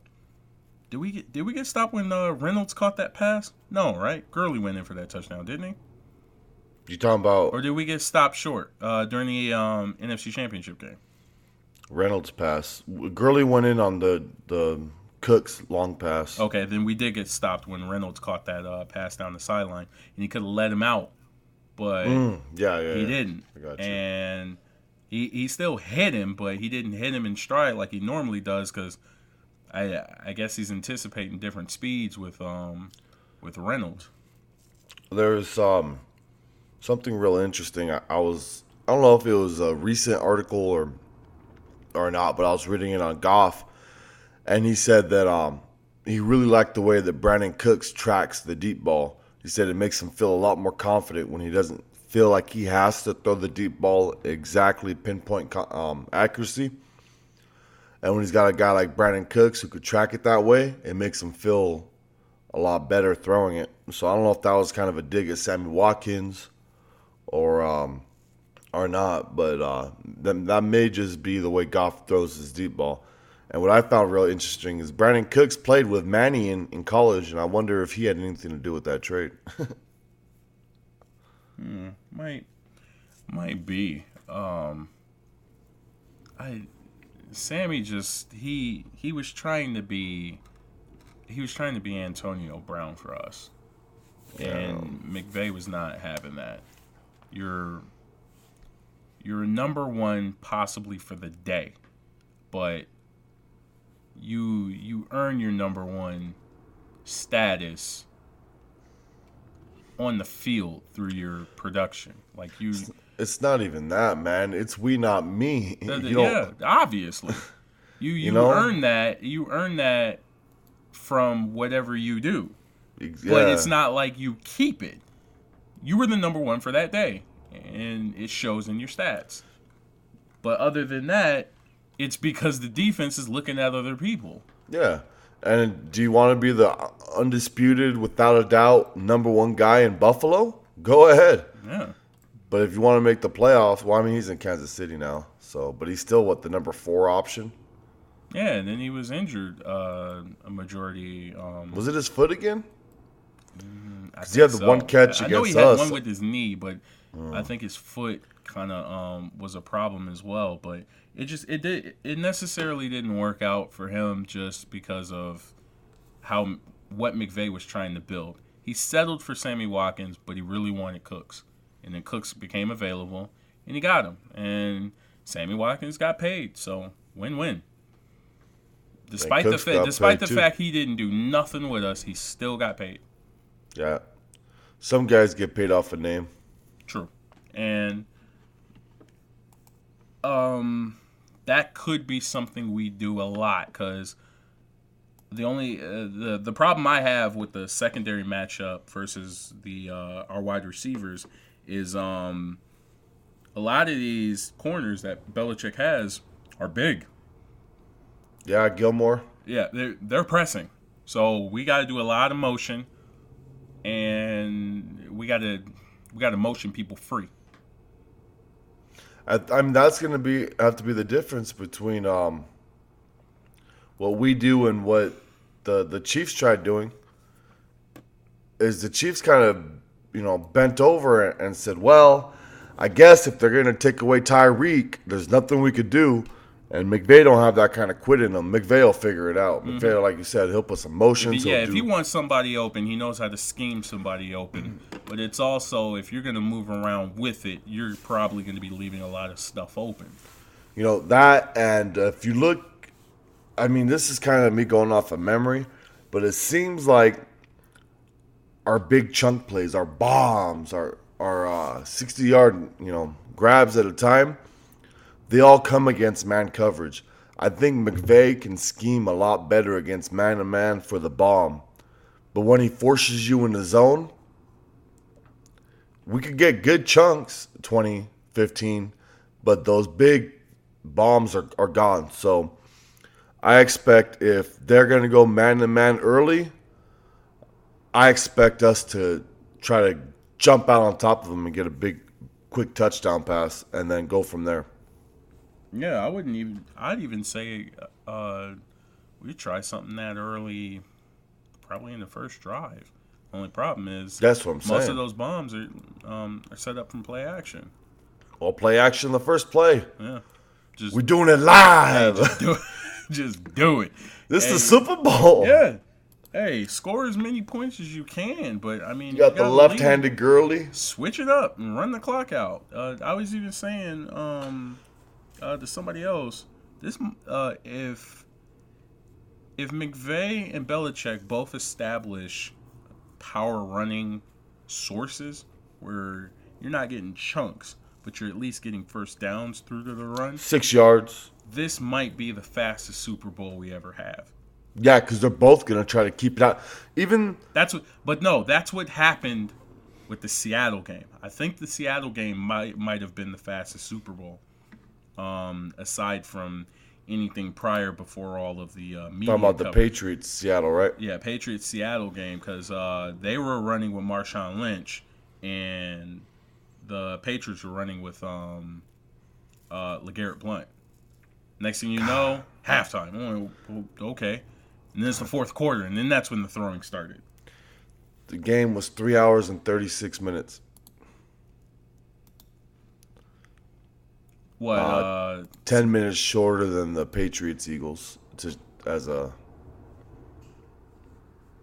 Did we get, did we get stopped when uh, Reynolds caught that pass? No, right? Gurley went in for that touchdown, didn't he? You talking about... Or did we get stopped short uh, during the um, N F C Championship game? Reynolds pass. Gurley went in on the, the Cooks long pass. Okay, then we did get stopped when Reynolds caught that uh, pass down the sideline. And he could have let him out, but mm, yeah, yeah, he yeah. didn't. I got you. And he, he still hit him, but he didn't hit him in stride like he normally does, because... I I guess he's anticipating different speeds with um with Reynolds. There's um something real interesting. I, I was I don't know if it was a recent article or or not, but I was reading it on Goff, and he said that um, he really liked the way that Brandon Cooks tracks the deep ball. He said it makes him feel a lot more confident when he doesn't feel like he has to throw the deep ball exactly pinpoint um, accuracy. And when he's got a guy like Brandon Cooks who could track it that way, it makes him feel a lot better throwing it. So I don't know if that was kind of a dig at Sammy Watkins or um, or not, but uh, that, that may just be the way Goff throws his deep ball. And what I found really interesting is Brandon Cooks played with Manny in, in college, and I wonder if he had anything to do with that trade. hmm, might, might be. Um, I Sammy just he he was trying to be. He was trying to be Antonio Brown for us. And yeah. McVay was not having that. You're, you're number one possibly for the day, but you you earn your number one status on the field through your production. Like you, It's, it's not even that, man. It's we, not me. The, the, you yeah, obviously. You, you, you know? earn that. You earn that. From whatever you do. Yeah. But it's not like you keep it. You were the number one for that day, and it shows in your stats. But other than that, it's because the defense is looking at other people. Yeah. And do you want to be the undisputed, without a doubt, number one guy in Buffalo? Go ahead. Yeah. But if you want to make the playoffs, well, I mean, he's in Kansas City now. So, but he's still, what, the number four option? Yeah, and then he was injured uh, a majority. Um, was it his foot again? Because he had the so. one catch I, against us. I know he had us. one with his knee, but mm. I think his foot kind of um, was a problem as well. But it just it did it necessarily didn't work out for him just because of how what McVay was trying to build. He settled for Sammy Watkins, but he really wanted Cooks, and then Cooks became available, and he got him. And Sammy Watkins got paid, so win-win. Despite the fa- despite the too. fact he didn't do nothing with us, he still got paid. Yeah. Some guys get paid off a name. True. And um, that could be something we do a lot because the only uh, the, the problem I have with the secondary matchup versus the uh, our wide receivers is um, a lot of these corners that Belichick has are big. Yeah, Gilmore. Yeah, they're, they're pressing. So we got to do a lot of motion, and we got to we got to motion people free. I, I mean, that's going to be have to be the difference between um, what we do and what the the Chiefs tried doing. Is the Chiefs kind of you know bent over and said, well, I guess if they're going to take away Tyreek, there's nothing we could do. And McVay don't have that kind of quit in him. McVay will figure it out. Mm-hmm. McVay, like you said, he'll put some motion. If he, yeah, do... if he wants somebody open, he knows how to scheme somebody open. But it's also, if you're going to move around with it, you're probably going to be leaving a lot of stuff open. You know, that and if you look, I mean, this is kind of me going off of memory, but it seems like our big chunk plays, our bombs, our, our uh, sixty-yard, you know, grabs at a time, they all come against man coverage. I think McVay can scheme a lot better against man-to-man for the bomb. But when he forces you in the zone, we could get good chunks, twenty, fifteen, but those big bombs are, are gone. So I expect if they're going to go man-to-man early, I expect us to try to jump out on top of them and get a big, quick touchdown pass and then go from there. Yeah, I wouldn't even – I'd even say uh, we try something that early, probably in the first drive. Only problem is – That's what I'm most saying. Most of those bombs are um, are set up from play action. Well, play action the first play. Yeah. Just, We're doing it live. Hey, just, do it. just do it. This is the Super Bowl. Yeah. Hey, score as many points as you can, but, I mean – You got you the left-handed Gurley. Switch it up and run the clock out. Uh, I was even saying um, – Uh, to somebody else, this uh, if if McVay and Belichick both establish power running sources where you're not getting chunks, but you're at least getting first downs through to the run, six yards. this might be the fastest Super Bowl we ever have. Yeah, because they're both going to try to keep it out. Even that's what, but no, that's what happened with the Seattle game. I think the Seattle game might might have been the fastest Super Bowl, um, aside from anything prior before all of the uh, media. Talking about coverage. The Patriots-Seattle, right? Yeah, Patriots-Seattle game, because uh, they were running with Marshawn Lynch, and the Patriots were running with um, uh, LeGarrette Blount. Next thing you know, halftime. Okay. And then it's the fourth quarter, and then that's when the throwing started. The game was three hours and thirty-six minutes. What? Uh, uh, ten minutes shorter than the Patriots-Eagles. To as a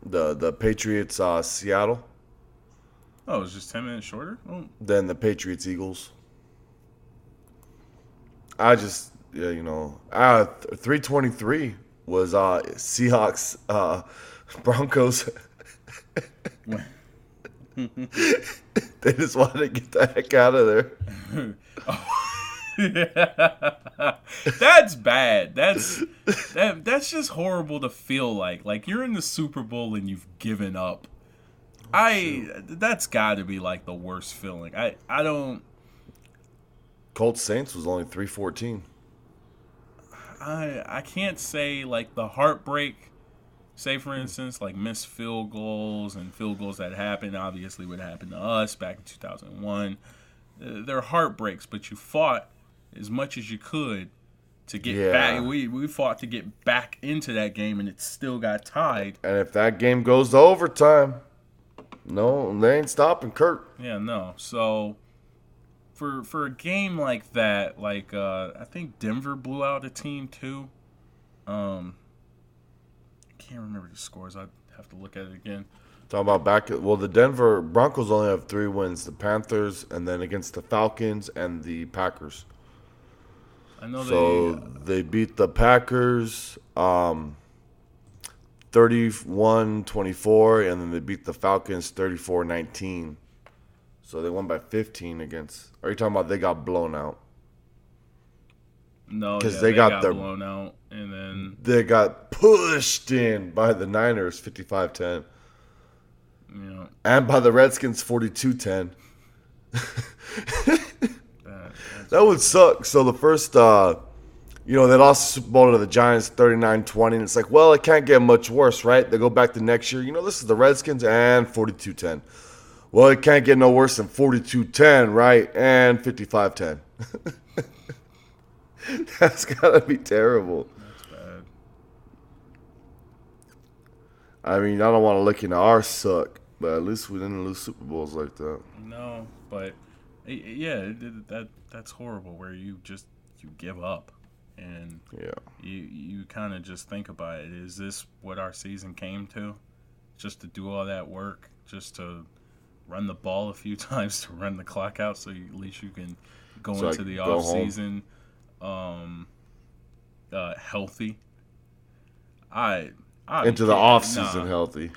the the Patriots uh, Seattle. Oh, it was just ten minutes shorter. Oh. Than the Patriots-Eagles. I just yeah you know uh three twenty-three was uh Seahawks uh Broncos. They just wanted to get the heck out of there. Oh. Yeah. That's bad. That's that, that's just horrible to feel like. Like you're in the Super Bowl and you've given up. Oh, I shoot. That's got to be like the worst feeling. I I don't. Colts Saints was only three fourteen. I I can't say like the heartbreak. Say for instance, like missed field goals and field goals that happened obviously would happen to us back in two thousand one. They're heartbreaks, but you fought as much as you could to get yeah. back. We we fought to get back into that game, and it still got tied. And if that game goes to overtime, no, they ain't stopping Kirk. Yeah, no. So for for a game like that, like uh, I think Denver blew out a team too. Um, I can't remember the scores. I'd have to look at it again. Talking about back – well, the Denver Broncos only have three wins, the Panthers, and then against the Falcons and the Packers. I know so they – So they beat the Packers um, thirty-one twenty-four, and then they beat the Falcons thirty-four nineteen. So they won by fifteen against – are you talking about they got blown out? No, because yeah, they, they got, got their, blown out, and then – They got pushed in by the Niners fifty-five ten. Yeah. And by the Redskins, forty-two ten. that, that would suck. So the first, uh, you know, they lost the Super Bowl to the Giants, thirty-nine twenty. And it's like, well, it can't get much worse, right? They go back to next year. You know, this is the Redskins and forty-two ten. Well, it can't get no worse than forty-two ten, right? And fifty-five ten. That's got to be terrible. I mean, I don't want to look into our suck, but at least we didn't lose Super Bowls like that. No, but yeah, that that's horrible. Where you just you give up, and yeah, you you kind of just think about it. Is this what our season came to? Just to do all that work, just to run the ball a few times to run the clock out, so you, at least you can go so into the off season um, uh, healthy. I. I'm into kidding. The offseason nah. healthy.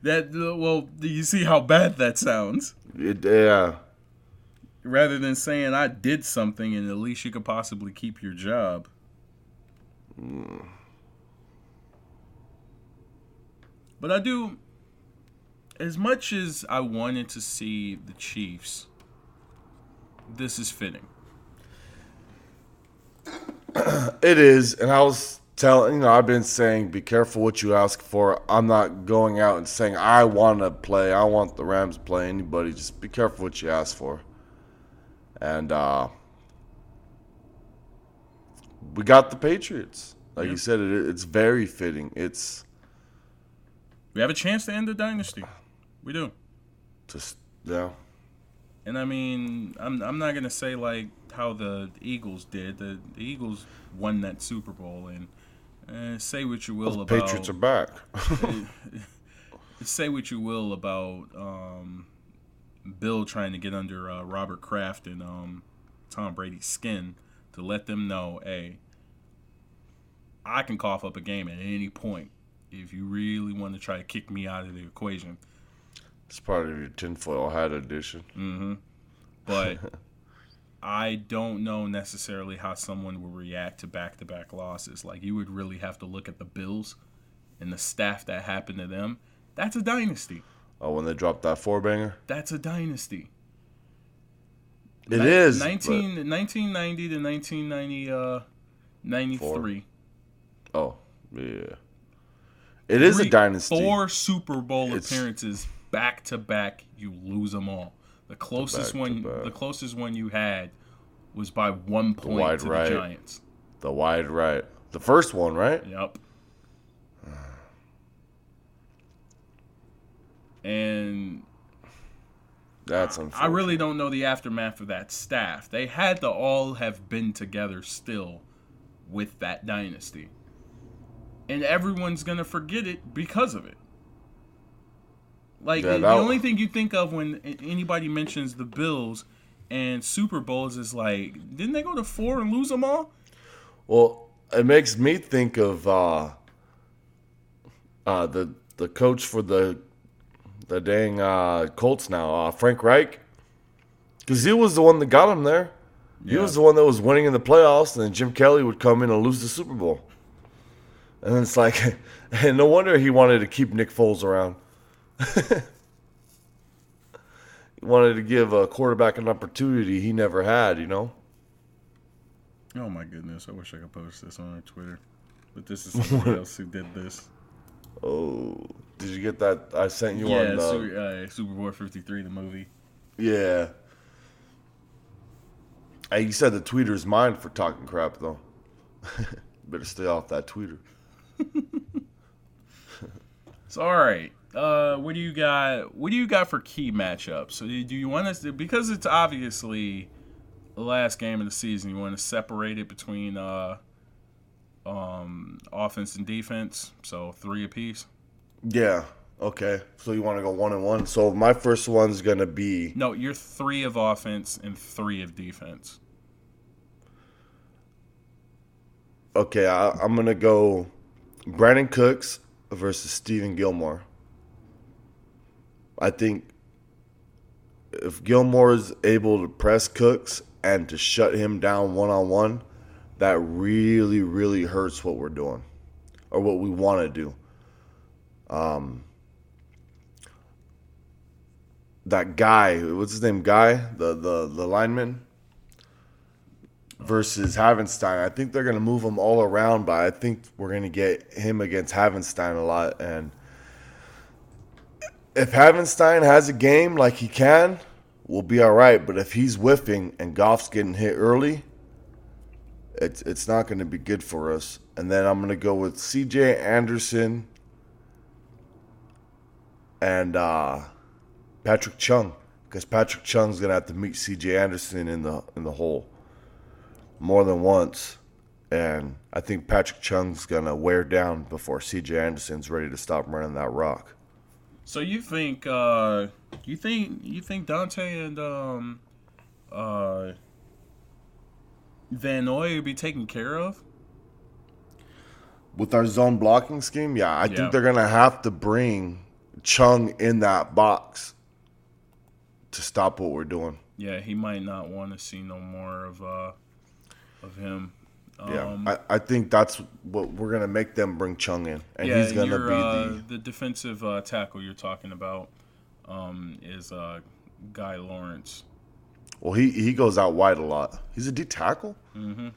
that well, you see how bad that sounds. It, yeah. Rather than saying I did something, and at least you could possibly keep your job. Mm. But I do. As much as I wanted to see the Chiefs, this is fitting. It is, and I was. Tell you know I've been saying be careful what you ask for. I'm not going out and saying I want to play. I want the Rams to play anybody. Just be careful what you ask for. And uh, we got the Patriots. Like yeah. you said, it, it's very fitting. It's we have a chance to end the dynasty. We do. Just yeah. And I mean, I'm I'm not gonna say like how the Eagles did. The, the Eagles won that Super Bowl, and. Uh, say what you will Those about Patriots are back. Say what you will about um, Bill trying to get under uh, Robert Kraft and um, Tom Brady's skin to let them know, hey, I can cough up a game at any point if you really want to try to kick me out of the equation. It's part of your tinfoil hat edition. Mm-hmm. But I don't know necessarily how someone would react to back-to-back losses. Like, you would really have to look at the Bills and the staff that happened to them. That's a dynasty. Oh, when they dropped that four-banger? That's a dynasty. It Nin- is. nineteen, nineteen ninety to nineteen ninety-three. Uh, oh, yeah. It is Three, a dynasty. Four Super Bowl it's... appearances back-to-back, you lose them all. The closest back one the closest one you had was by one point the wide to right. the Giants. The wide right. The first one, right? Yep. And that's unfortunate. I really don't know the aftermath of that staff. They had to all have been together still with that dynasty. And everyone's going to forget it because of it. Like, yeah, the only thing you think of when anybody mentions the Bills and Super Bowls is like, didn't they go to four and lose them all? Well, it makes me think of uh, uh, the the coach for the the dang uh, Colts now, uh, Frank Reich. Because he was the one that got him there. Yeah. He was the one that was winning in the playoffs, and then Jim Kelly would come in and lose the Super Bowl. And it's like, and no wonder he wanted to keep Nick Foles around. He wanted to give a quarterback an opportunity he never had, you know? Oh, my goodness. I wish I could post this on our Twitter. But this is somebody else who did this. Oh. Did you get that? I sent you yeah, on uh, Super, uh, Super Bowl fifty-three, the movie. Yeah. Hey, you said the tweeter's mine for talking crap, though. Better stay off that tweeter. It's all right. Uh, what do you got? What do you got for key matchups? So, do you want us to, because it's obviously the last game of the season, you want to separate it between uh, um, offense and defense, so three apiece. Yeah. Okay. So you want to go one and one. So my first one's gonna be no. You're three of offense and three of defense. Okay, I, I'm gonna go Brandon Cooks versus Stephon Gilmore. I think if Gilmore is able to press Cooks and to shut him down one-on-one, that really, really hurts what we're doing or what we want to do. Um, that guy, what's his name, Guy, the, the, the lineman, versus Havenstein. I think they're going to move him all around, but I think we're going to get him against Havenstein a lot, and if Havenstein has a game like he can, we'll be all right. But if he's whiffing and Goff's getting hit early, it's it's not going to be good for us. And then I'm going to go with C J Anderson and uh, Patrick Chung, because Patrick Chung's going to have to meet C J Anderson in the in the hole more than once. And I think Patrick Chung's going to wear down before C J Anderson's ready to stop running that rock. So you think uh, you think you think Dante and um, uh, Van Noy would be taken care of with our zone blocking scheme? Yeah, I yeah. think they're gonna have to bring Chung in that box to stop what we're doing. Yeah, he might not want to see no more of uh, of him. Yeah, um, I, I think that's what we're going to make them bring Chung in. And yeah, he's going to be uh, the... the defensive uh, tackle you're talking about um, is uh, Guy Lawrence. Well, he, he goes out wide a lot. He's a D tackle? Mm-hmm.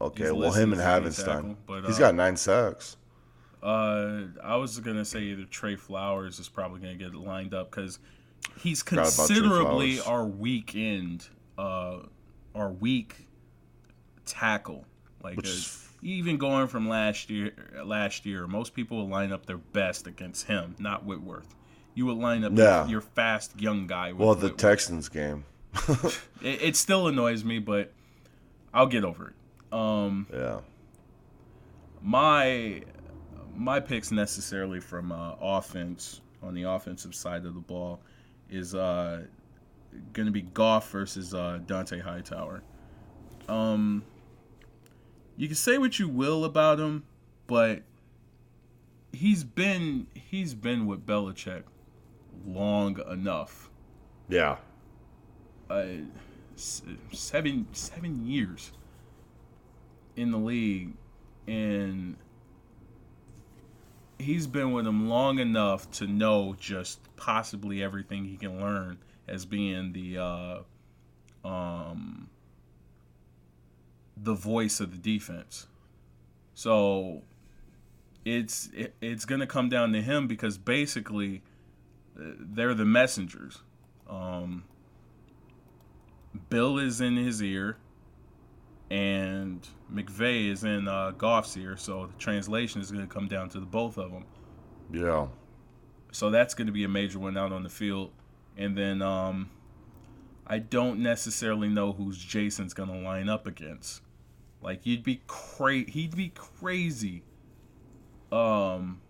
Okay, he's well, him and Havenstein. Tackle, but, uh, he's got nine sacks. Uh, I was going to say either Trey Flowers is probably going to get lined up because he's considerably our weekend, uh, our weak tackle. Like, which is, even going from last year, last year, most people will line up their best against him, not Whitworth. You would line up yeah. your fast young guy. With well, the Whitworth. Texans game. it, it still annoys me, but I'll get over it. Um, yeah. My my picks necessarily from uh, offense on the offensive side of the ball is uh, going to be Goff versus uh, Dont'a Hightower. Um. You can say what you will about him, but he's been he's been with Belichick long enough. Yeah. Uh, seven seven years in the league, and he's been with him long enough to know just possibly everything he can learn as being the uh, um, the voice of the defense. So it's it, it's going to come down to him, because basically they're the messengers. Um, Bill is in his ear, and McVay is in uh, Goff's ear, so the translation is going to come down to the both of them. Yeah. So that's going to be a major one out on the field. And then um, I don't necessarily know who's Jason's going to line up against. Like, you'd be cra- he'd be crazy um,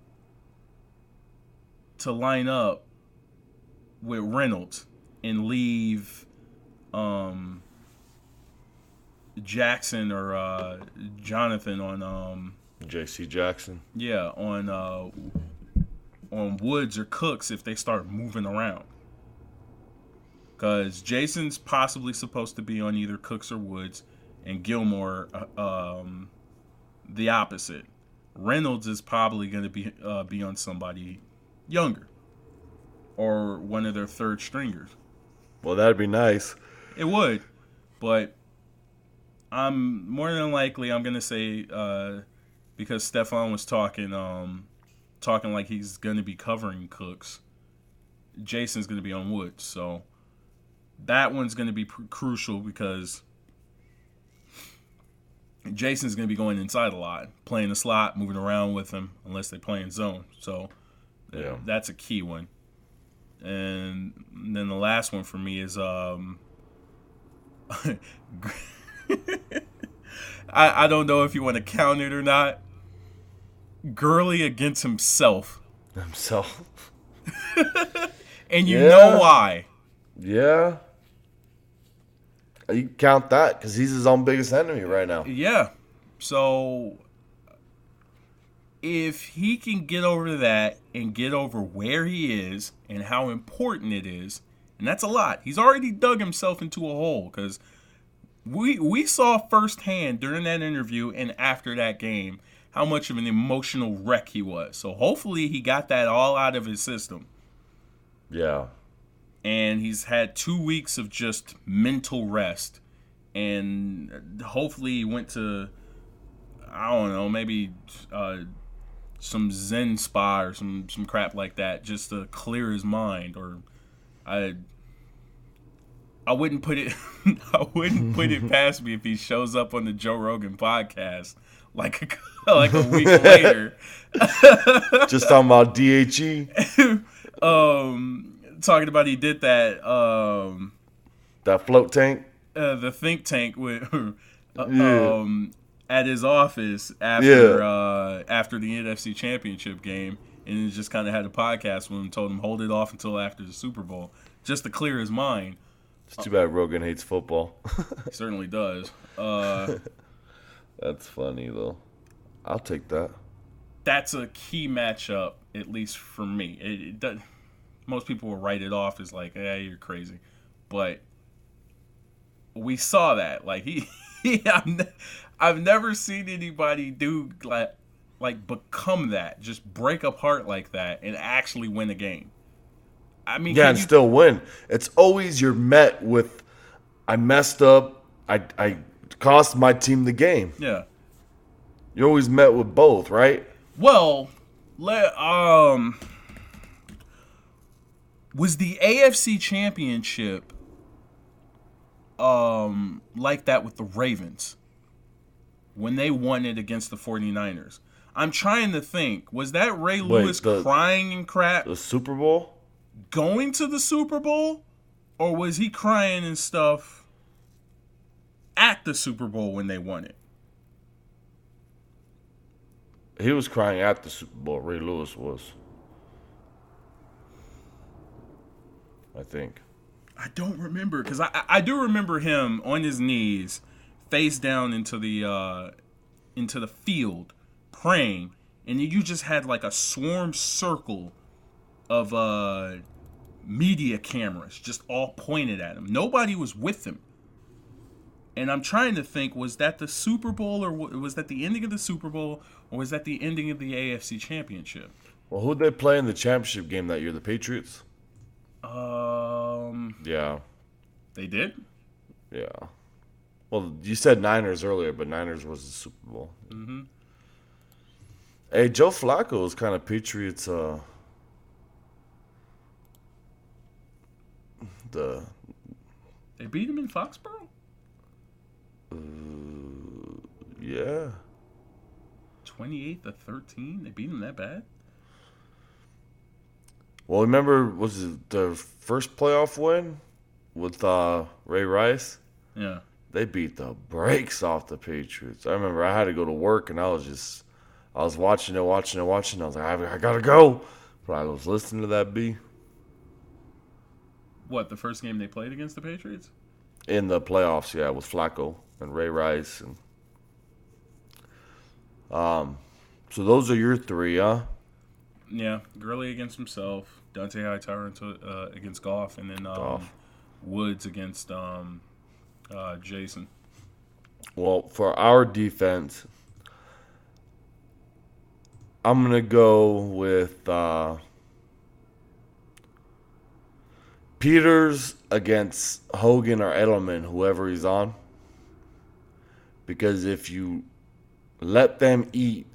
to line up with Reynolds and leave um, Jackson or uh, Jonathan on um, J C Jackson. Yeah, on uh, on Woods or Cooks if they start moving around. Because Jason's possibly supposed to be on either Cooks or Woods, and Gilmore um, the opposite. Reynolds is probably going to be uh, be on somebody younger or one of their third stringers. Well, that'd be nice. It would, but I'm more than likely I'm going to say uh, because Stephon was talking um, talking like he's going to be covering Cooks. Jason's going to be on Woods, so. That one's going to be pr- crucial because Jason's going to be going inside a lot, playing the slot, moving around with him, unless they play in zone. So yeah. That's a key one. And then the last one for me is um, I, I don't know if you want to count it or not. Gurley against himself. Himself. And you yeah. know why. Yeah. You count that because he's his own biggest enemy right now. Yeah. So if he can get over that and get over where he is and how important it is, and that's a lot. He's already dug himself into a hole because we, we saw firsthand during that interview and after that game how much of an emotional wreck he was. So hopefully he got that all out of his system. Yeah. And he's had two weeks of just mental rest. And hopefully he went to, I don't know, maybe uh, some Zen spa or some, some crap like that just to clear his mind. Or I I wouldn't put it I wouldn't put it past me if he shows up on the Joe Rogan podcast like a, like a week later. Just talking about D H E. um. Talking about he did that um that float tank uh, the think tank with uh, yeah. um at his office after yeah. uh after the N F C Championship game, and he just kind of had a podcast with him, told him hold it off until after the Super Bowl just to clear his mind. It's too bad Rogan hates football. He certainly does. Uh that's funny though. I'll take that. That's a key matchup, at least for me. It, it doesn't Most people will write it off as like, "Yeah, you're crazy," but we saw that. Like he, he I've, ne- I've never seen anybody do like, like become that, just break apart like that, and actually win a game. I mean, yeah, and you- still win. It's always you're met with, "I messed up. I I cost my team the game." Yeah, you're always met with both, right? Well, let um. Was the A F C Championship um, like that with the Ravens when they won it against the forty-niners? I'm trying to think. Was that Ray Wait, Lewis the, crying and crap? The Super Bowl? Going to the Super Bowl? Or was he crying and stuff at the Super Bowl when they won it? He was crying at the Super Bowl. Ray Lewis was. I think. I don't remember because I I do remember him on his knees, face down into the uh, into the field, praying, and you just had like a swarm circle of uh, media cameras just all pointed at him. Nobody was with him. And I'm trying to think, was that the Super Bowl, or was that the ending of the Super Bowl, or was that the ending of the A F C Championship? Well, who'd they play in the championship game that year? The Patriots? Um. Yeah. They did? Yeah. Well, you said Niners earlier, but Niners was the Super Bowl. Mm-hmm. Hey, Joe Flacco is kind of Patriots. Uh, the they beat him in Foxborough? Uh, yeah. twenty-eight to thirteen? They beat him that bad? Well, remember, was it their first playoff win with uh, Ray Rice? Yeah. They beat the brakes off the Patriots. I remember I had to go to work, and I was just – I was watching it, watching it, watching it. I was like, I, I got to go. But I was listening to that B. What, the first game they played against the Patriots? In the playoffs, yeah, with Flacco and Ray Rice. And um, so those are your three, huh? Yeah, Gurley against himself, Dont'a Hightower into, uh, against Goff, and then um, Goff. Woods against um, uh, Jason. Well, for our defense, I'm going to go with uh, Peters against Hogan or Edelman, whoever he's on. Because if you let them eat,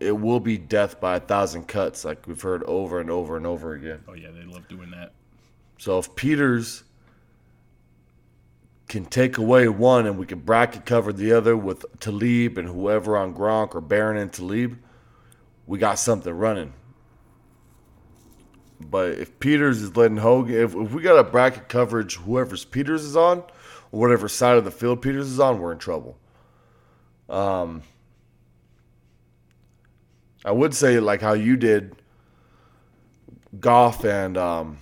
it will be death by a thousand cuts, like we've heard over and over and over again. Oh, yeah, they love doing that. So if Peters can take away one and we can bracket cover the other with Talib and whoever on Gronk or Barron and Talib, we got something running. But if Peters is letting Hogan, if, if we got a bracket coverage, whoever's Peters is on, or whatever side of the field Peters is on, we're in trouble. Um... I would say, like how you did Goff and um,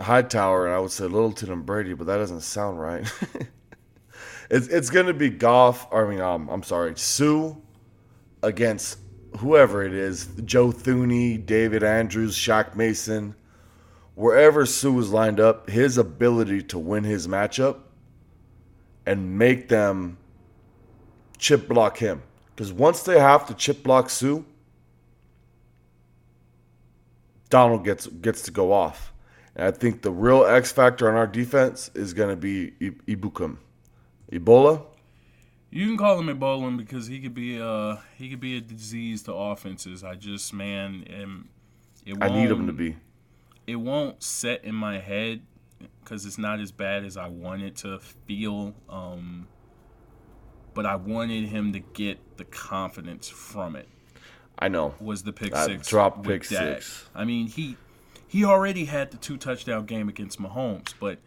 Hightower, and I would say Littleton and Brady, but that doesn't sound right. it's it's going to be Goff, or I mean, um, I'm sorry, Sue against whoever it is, Joe Thuney, David Andrews, Shaq Mason. Wherever Sue is lined up, his ability to win his matchup and make them chip block him. Because once they have to chip block Sue, Donald gets gets to go off. And I think the real X factor on our defense is going to be I- Ebukam. Ebola? You can call him Ebola because he could be a, he could be a disease to offenses. I just, man, am, it won't, I need him to be. It won't set in my head because it's not as bad as I want it to feel. Um, but I wanted him to get the confidence from it. I know. Was the pick six. Drop pick six. I mean, he he already had the two-touchdown game against Mahomes, but,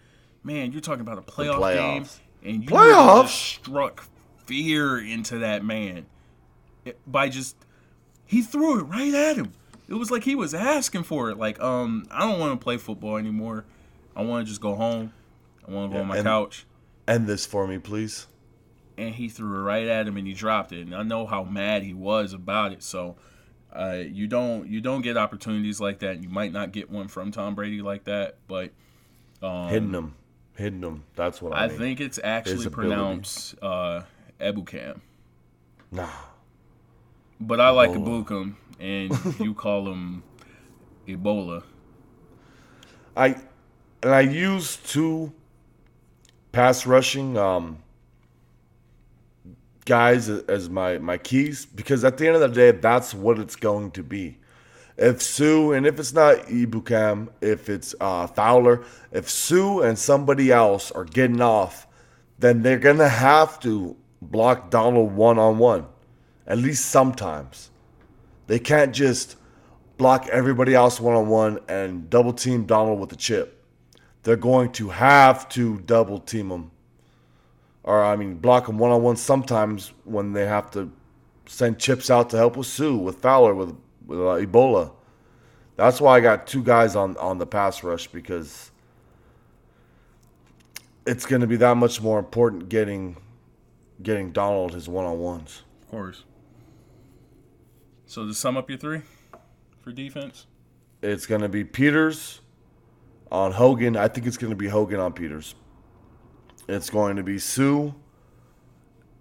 man, you're talking about a playoff game. And you just struck fear into that man by just – he threw it right at him. It was like he was asking for it. Like, um, I don't want to play football anymore. I want to just go home. I want to go yeah, on my end, couch. End this for me, please. And he threw it right at him, and he dropped it. And I know how mad he was about it. So uh, you don't you don't get opportunities like that, and you might not get one from Tom Brady like that. But um, hitting him, hitting him. That's what I. I mean. think it's actually pronounced uh, Ebukam. Nah. But I like Ebukam, and you call him Ebola. I and I used two pass rushing. Um, guys as my, my keys, because at the end of the day, that's what it's going to be. If Sue, and if it's not Ebukam, if it's uh, Fowler, if Sue and somebody else are getting off, then they're going to have to block Donald one-on-one, at least sometimes. They can't just block everybody else one-on-one and double-team Donald with a chip. They're going to have to double-team him. Or, I mean, block them one-on-one sometimes when they have to send chips out to help with Sue, with Fowler, with, with uh, Ebola. That's why I got two guys on, on the pass rush, because it's going to be that much more important getting getting Donald his one-on-ones. Of course. So to sum up your three for defense? It's going to be Peters on Hogan. I think it's going to be Hogan on Peters. It's going to be Sue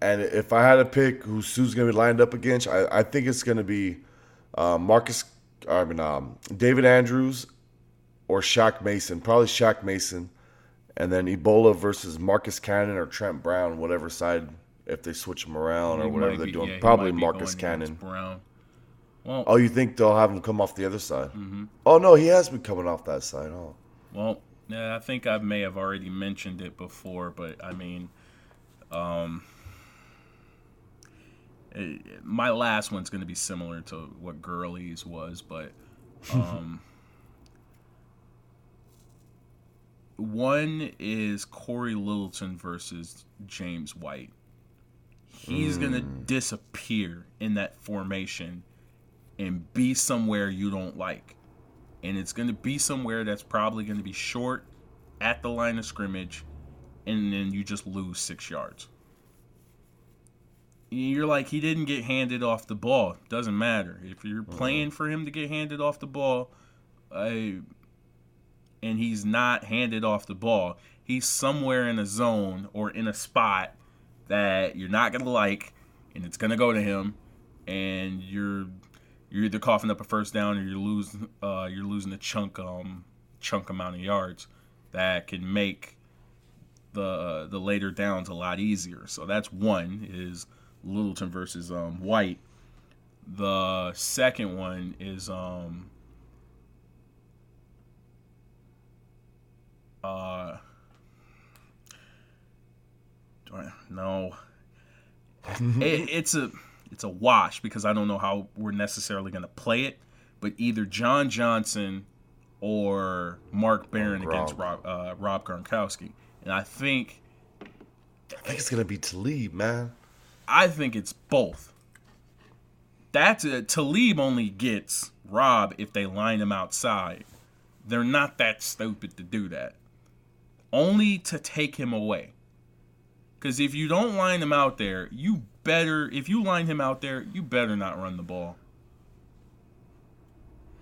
And if I had to pick who Sue's going to be lined up against, I, I think it's going to be uh, Marcus, I mean, um, David Andrews or Shaq Mason. Probably Shaq Mason. And then Ebola versus Marcus Cannon or Trent Brown, whatever side, if they switch them around or whatever be, they're doing. Yeah, probably Marcus Cannon. Brown. Well, oh, you think they'll have him come off the other side? Mm-hmm. Oh, no, he has been coming off that side. Oh. Well, yeah, I think I may have already mentioned it before, but I mean, um, it, my last one's going to be similar to what Gurley's was, but um, one is Corey Littleton versus James White. He's mm. going to disappear in that formation and be somewhere you don't like. And it's going to be somewhere that's probably going to be short at the line of scrimmage, and then you just lose six yards. You're like, he didn't get handed off the ball. Doesn't matter. If you're playing for him to get handed off the ball, I, and he's not handed off the ball, he's somewhere in a zone or in a spot that you're not going to like, and it's going to go to him, and you're... You're either coughing up a first down, or you're losing, uh, you're losing a chunk, um, chunk amount of yards that can make the the later downs a lot easier. So that's one is Littleton versus um, White. The second one is um, uh, no, it, it's a. It's a wash because I don't know how we're necessarily going to play it, but either John Johnson or Mark Barron oh, against Rob, uh, Rob Gronkowski. And I think... I think it's going to be Talib, man. I think it's both. That's a, Talib only gets Rob if they line him outside. They're not that stupid to do that. Only to take him away. Because if you don't line him out there, you better, if you line him out there, you better not run the ball.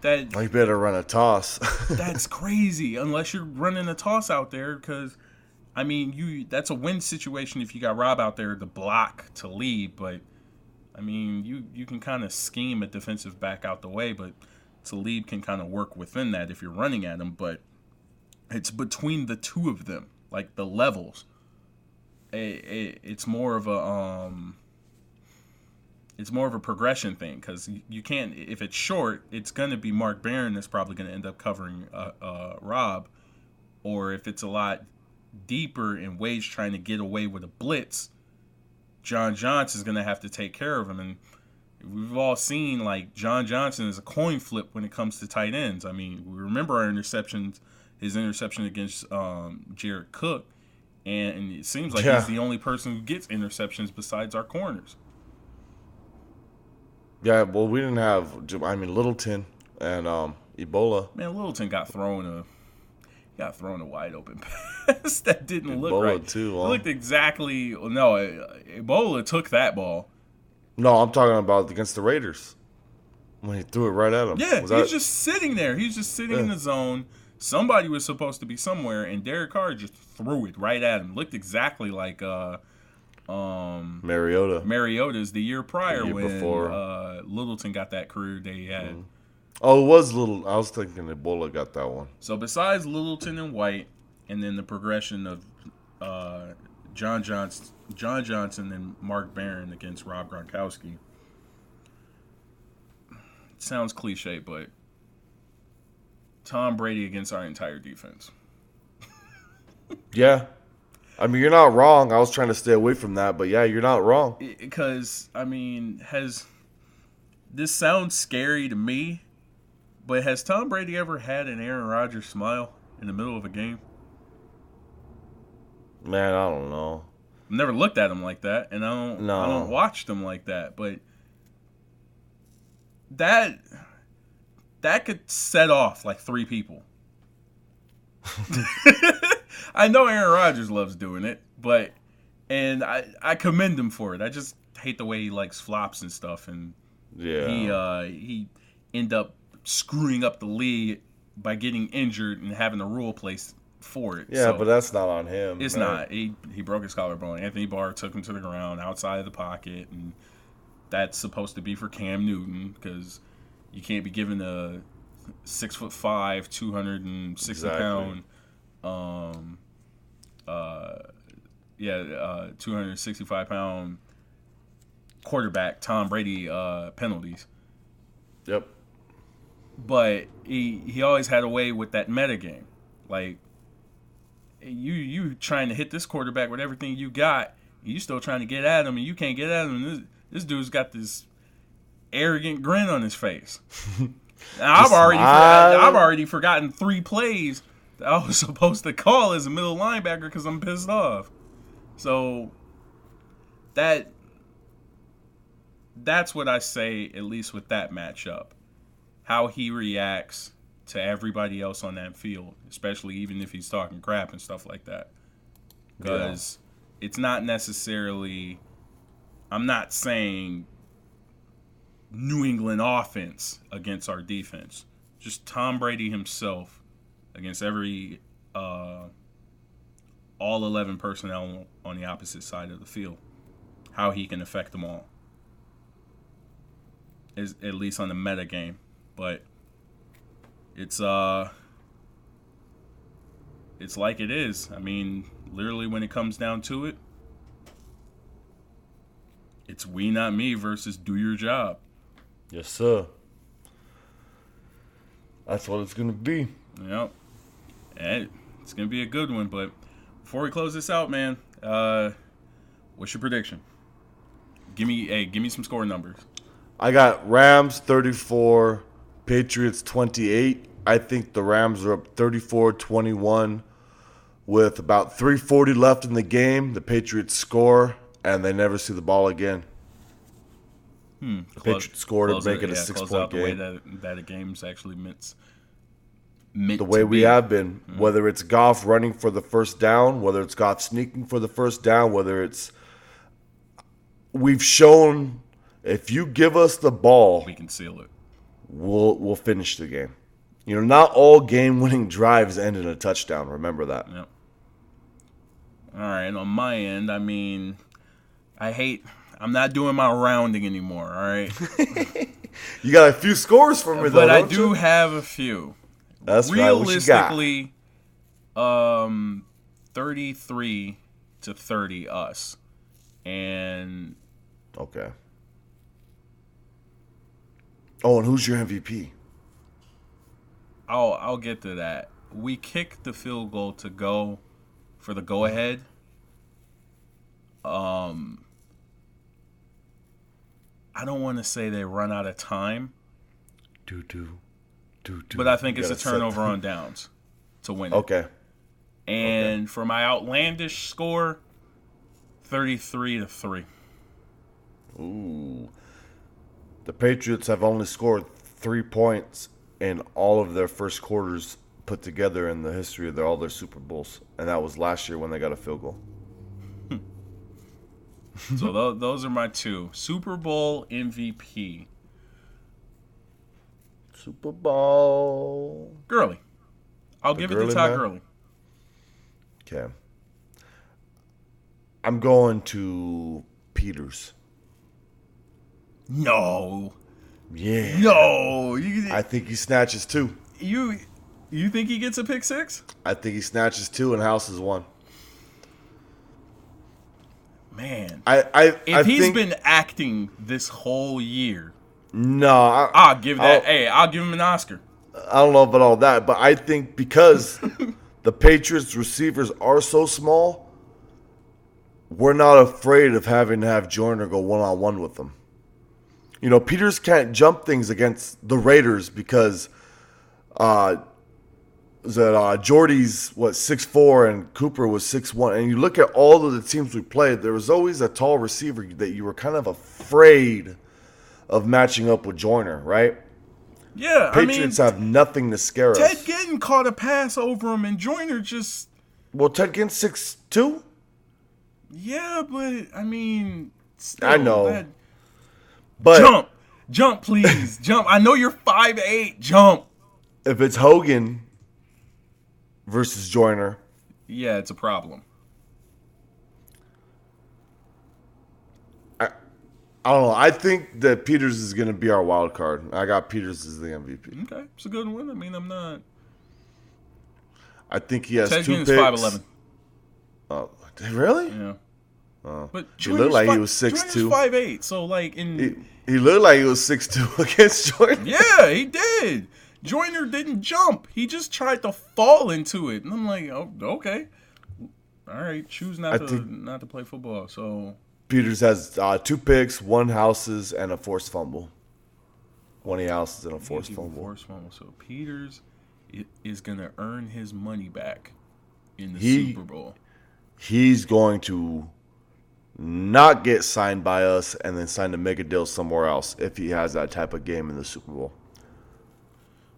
That you better run a toss. That's crazy, unless you're running a toss out there, because, I mean, you that's a win situation if you got Rob out there to block to lead, but, I mean, you, you can kind of scheme a defensive back out the way, but Talib can kind of work within that if you're running at him, but it's between the two of them, like the levels. It, it, it's more of a um, it's more of a progression thing because you can't if it's short, it's gonna be Mark Barron that's probably gonna end up covering uh, uh, Rob, or if it's a lot deeper and Wade's trying to get away with a blitz, John Johnson's gonna have to take care of him, and we've all seen like John Johnson is a coin flip when it comes to tight ends. I mean, we remember our interceptions, his interception against um, Jared Cook. And it seems like yeah. he's the only person who gets interceptions besides our corners. Yeah, well, we didn't have. I mean, Littleton and um, Ebola. Man, Littleton got thrown a got thrown a wide open pass that didn't Ebola look right. Too, huh? It looked exactly no. Ebola took that ball. No, I'm talking about against the Raiders when he threw it right at him. Yeah, was he's that... just sitting there. He's just sitting yeah. in the zone. Somebody was supposed to be somewhere, and Derek Carr just threw it right at him. Looked exactly like uh, um, Mariota. Mariota's the year prior the year when uh, Littleton got that career day he had. Mm. Oh, it was Littleton. I was thinking Ebola got that one. So besides Littleton and White, and then the progression of uh, John Johnson, John Johnson and Mark Barron against Rob Gronkowski, it sounds cliche, but... Tom Brady against our entire defense. Yeah. I mean, you're not wrong. I was trying to stay away from that, but yeah, you're not wrong. Because, I mean, has this sounds scary to me, but has Tom Brady ever had an Aaron Rodgers smile in the middle of a game? Man, I don't know. I've never looked at him like that, and I don't, no. I don't watch them like that, but that... That could set off like three people. I know Aaron Rodgers loves doing it, but and I, I commend him for it. I just hate the way he likes flops and stuff, and yeah. he uh, he end up screwing up the league by getting injured and having the rule place for it. Yeah, so but that's not on him. It's man. not. He he broke his collarbone. Anthony Barr took him to the ground outside of the pocket, and that's supposed to be for Cam Newton because you can't be giving a six foot five, two hundred and sixty exactly. pound, um, uh, yeah, uh, two hundred sixty five pound quarterback Tom Brady uh, penalties. Yep. But he he always had a way with that meta game. Like, you you trying to hit this quarterback with everything you got, and you still trying to get at him, and you can't get at him. And this, this dude's got this arrogant grin on his face. I've already forgotten, I've already forgotten three plays that I was supposed to call as a middle linebacker because I'm pissed off. So that that's what I say, at least with that matchup. How he reacts to everybody else on that field, especially even if he's talking crap and stuff like that. Because yeah. it's not necessarily – I'm not saying New England offense against our defense. Just Tom Brady himself against every uh, all eleven personnel on the opposite side of the field, how he can affect them all, is at least on the meta game. But it's uh, it's like it is. I mean, literally, when it comes down to it, it's we not me versus do your job. Yes, sir. That's what it's gonna be. Yep, and it's gonna be a good one. But before we close this out, man, uh, what's your prediction? Give me, hey, give me some score numbers. I got Rams thirty-four. Patriots twenty-eight. I think the Rams are up thirty-four twenty-one with about three forty left in the game. The Patriots score, and they never see the ball again. Hmm. The close, Patriots score to make it, it a yeah, six-point game. The way that, that a game's actually meant, meant The way to we be. have been. Mm-hmm. Whether it's Goff running for the first down, whether it's Goff sneaking for the first down, whether it's – we've shown if you give us the ball – we can seal it. We'll we'll finish the game. You know, not all game-winning drives end in a touchdown. Remember that. Yep. All right. On my end, I mean, I hate – I'm not doing my rounding anymore, all right? You got a few scores for me, but though, But I do you? have a few. That's right. What you got? Realistically, um, thirty-three to thirty us. And – okay. Oh, and who's your M V P? I'll I'll get to that. We kicked the field goal to go for the go ahead. Um, I don't want to say they run out of time. Do do, do do. But I think you it's a turnover on downs to win. Okay. It. And okay. for my outlandish score, thirty-three to three. Ooh. The Patriots have only scored three points in all of their first quarters put together in the history of their, all their Super Bowls, and that was last year when they got a field goal. So th- those are my two. Super Bowl M V P. Super Bowl. Gurley. I'll the give Gurley it to Todd Gurley. Okay. I'm going to Peters. No. Yeah. No. You, I think he snatches two. You you think he gets a pick six? I think he snatches two and houses one. Man. I, I If I he's think, been acting this whole year. No. I, I'll give that. I'll, hey, I'll give him an Oscar. I don't know about all that, but I think because the Patriots receivers are so small, we're not afraid of having to have Joyner go one-on-one with them. You know, Peters can't jump things against the Raiders because uh, that uh, Jordy's, what, six four and Cooper was six one. And you look at all of the teams we played, there was always a tall receiver that you were kind of afraid of matching up with Joyner, right? Yeah, Patriots I mean, have nothing to scare Ted us. Ted Ginn caught a pass over him, and Joyner just... Well, Ted Ginn's six two? Yeah, but, I mean... Still, I know. That... But jump, jump, please, jump. I know you're five eight, jump. If it's Hogan versus Joyner. Yeah, it's a problem. I, I don't know. I think that Peters is going to be our wild card. I got Peters as the M V P. Okay, it's a good one. I mean, I'm not. I think he has Ted two Ginn picks. five eleven Oh, really? Yeah. Oh. But he looked like five, he was six two five eight so like in he, he looked like he was six two against Jordan. Yeah, he did. Joyner didn't jump. He just tried to fall into it. And I'm like, oh, okay. All right, choose not I to not to play football. So Peters has uh, two picks, one houses, and a forced fumble. One he houses and a forced fumble. Forced fumble. So Peters is going to earn his money back in the he, Super Bowl. He's going to not get signed by us and then sign a mega deal somewhere else if he has that type of game in the Super Bowl.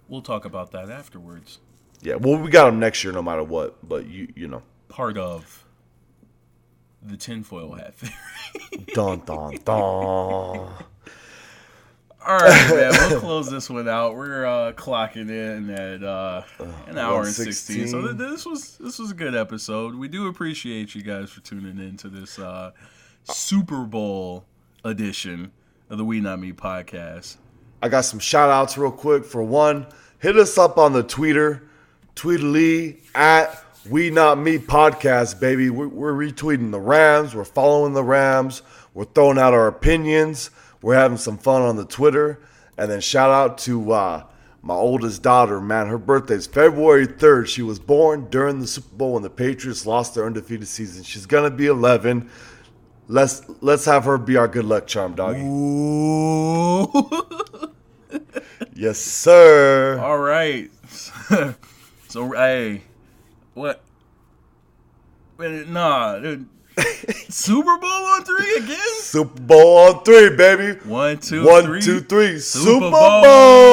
We'll talk about that afterwards. Yeah, well, we got him next year no matter what, but you you know. Part of the tinfoil hat theory. Dun, dun, dun. All right, man, we'll close this one out. We're uh, clocking in at uh, an hour and sixteen. So th- this was this was a good episode. We do appreciate you guys for tuning in to this uh, Super Bowl edition of the We Not Me podcast. I got some shout-outs real quick. For one, hit us up on the Twitter, Tweetly at We Not Me Podcast, baby. We're, we're retweeting the Rams. We're following the Rams. We're throwing out our opinions. We're having some fun on the Twitter. And then shout-out to uh, my oldest daughter, man. Her birthday's February third. She was born during the Super Bowl when the Patriots lost their undefeated season. She's going to be eleven. Let's, let's have her be our good luck charm, doggy. Ooh. Yes, sir. All right. So, hey, what? Nah, dude. Super Bowl on three again? Super Bowl on three, baby. One, two, One, three. One, two, three. Super, Super Bowl. Bowl.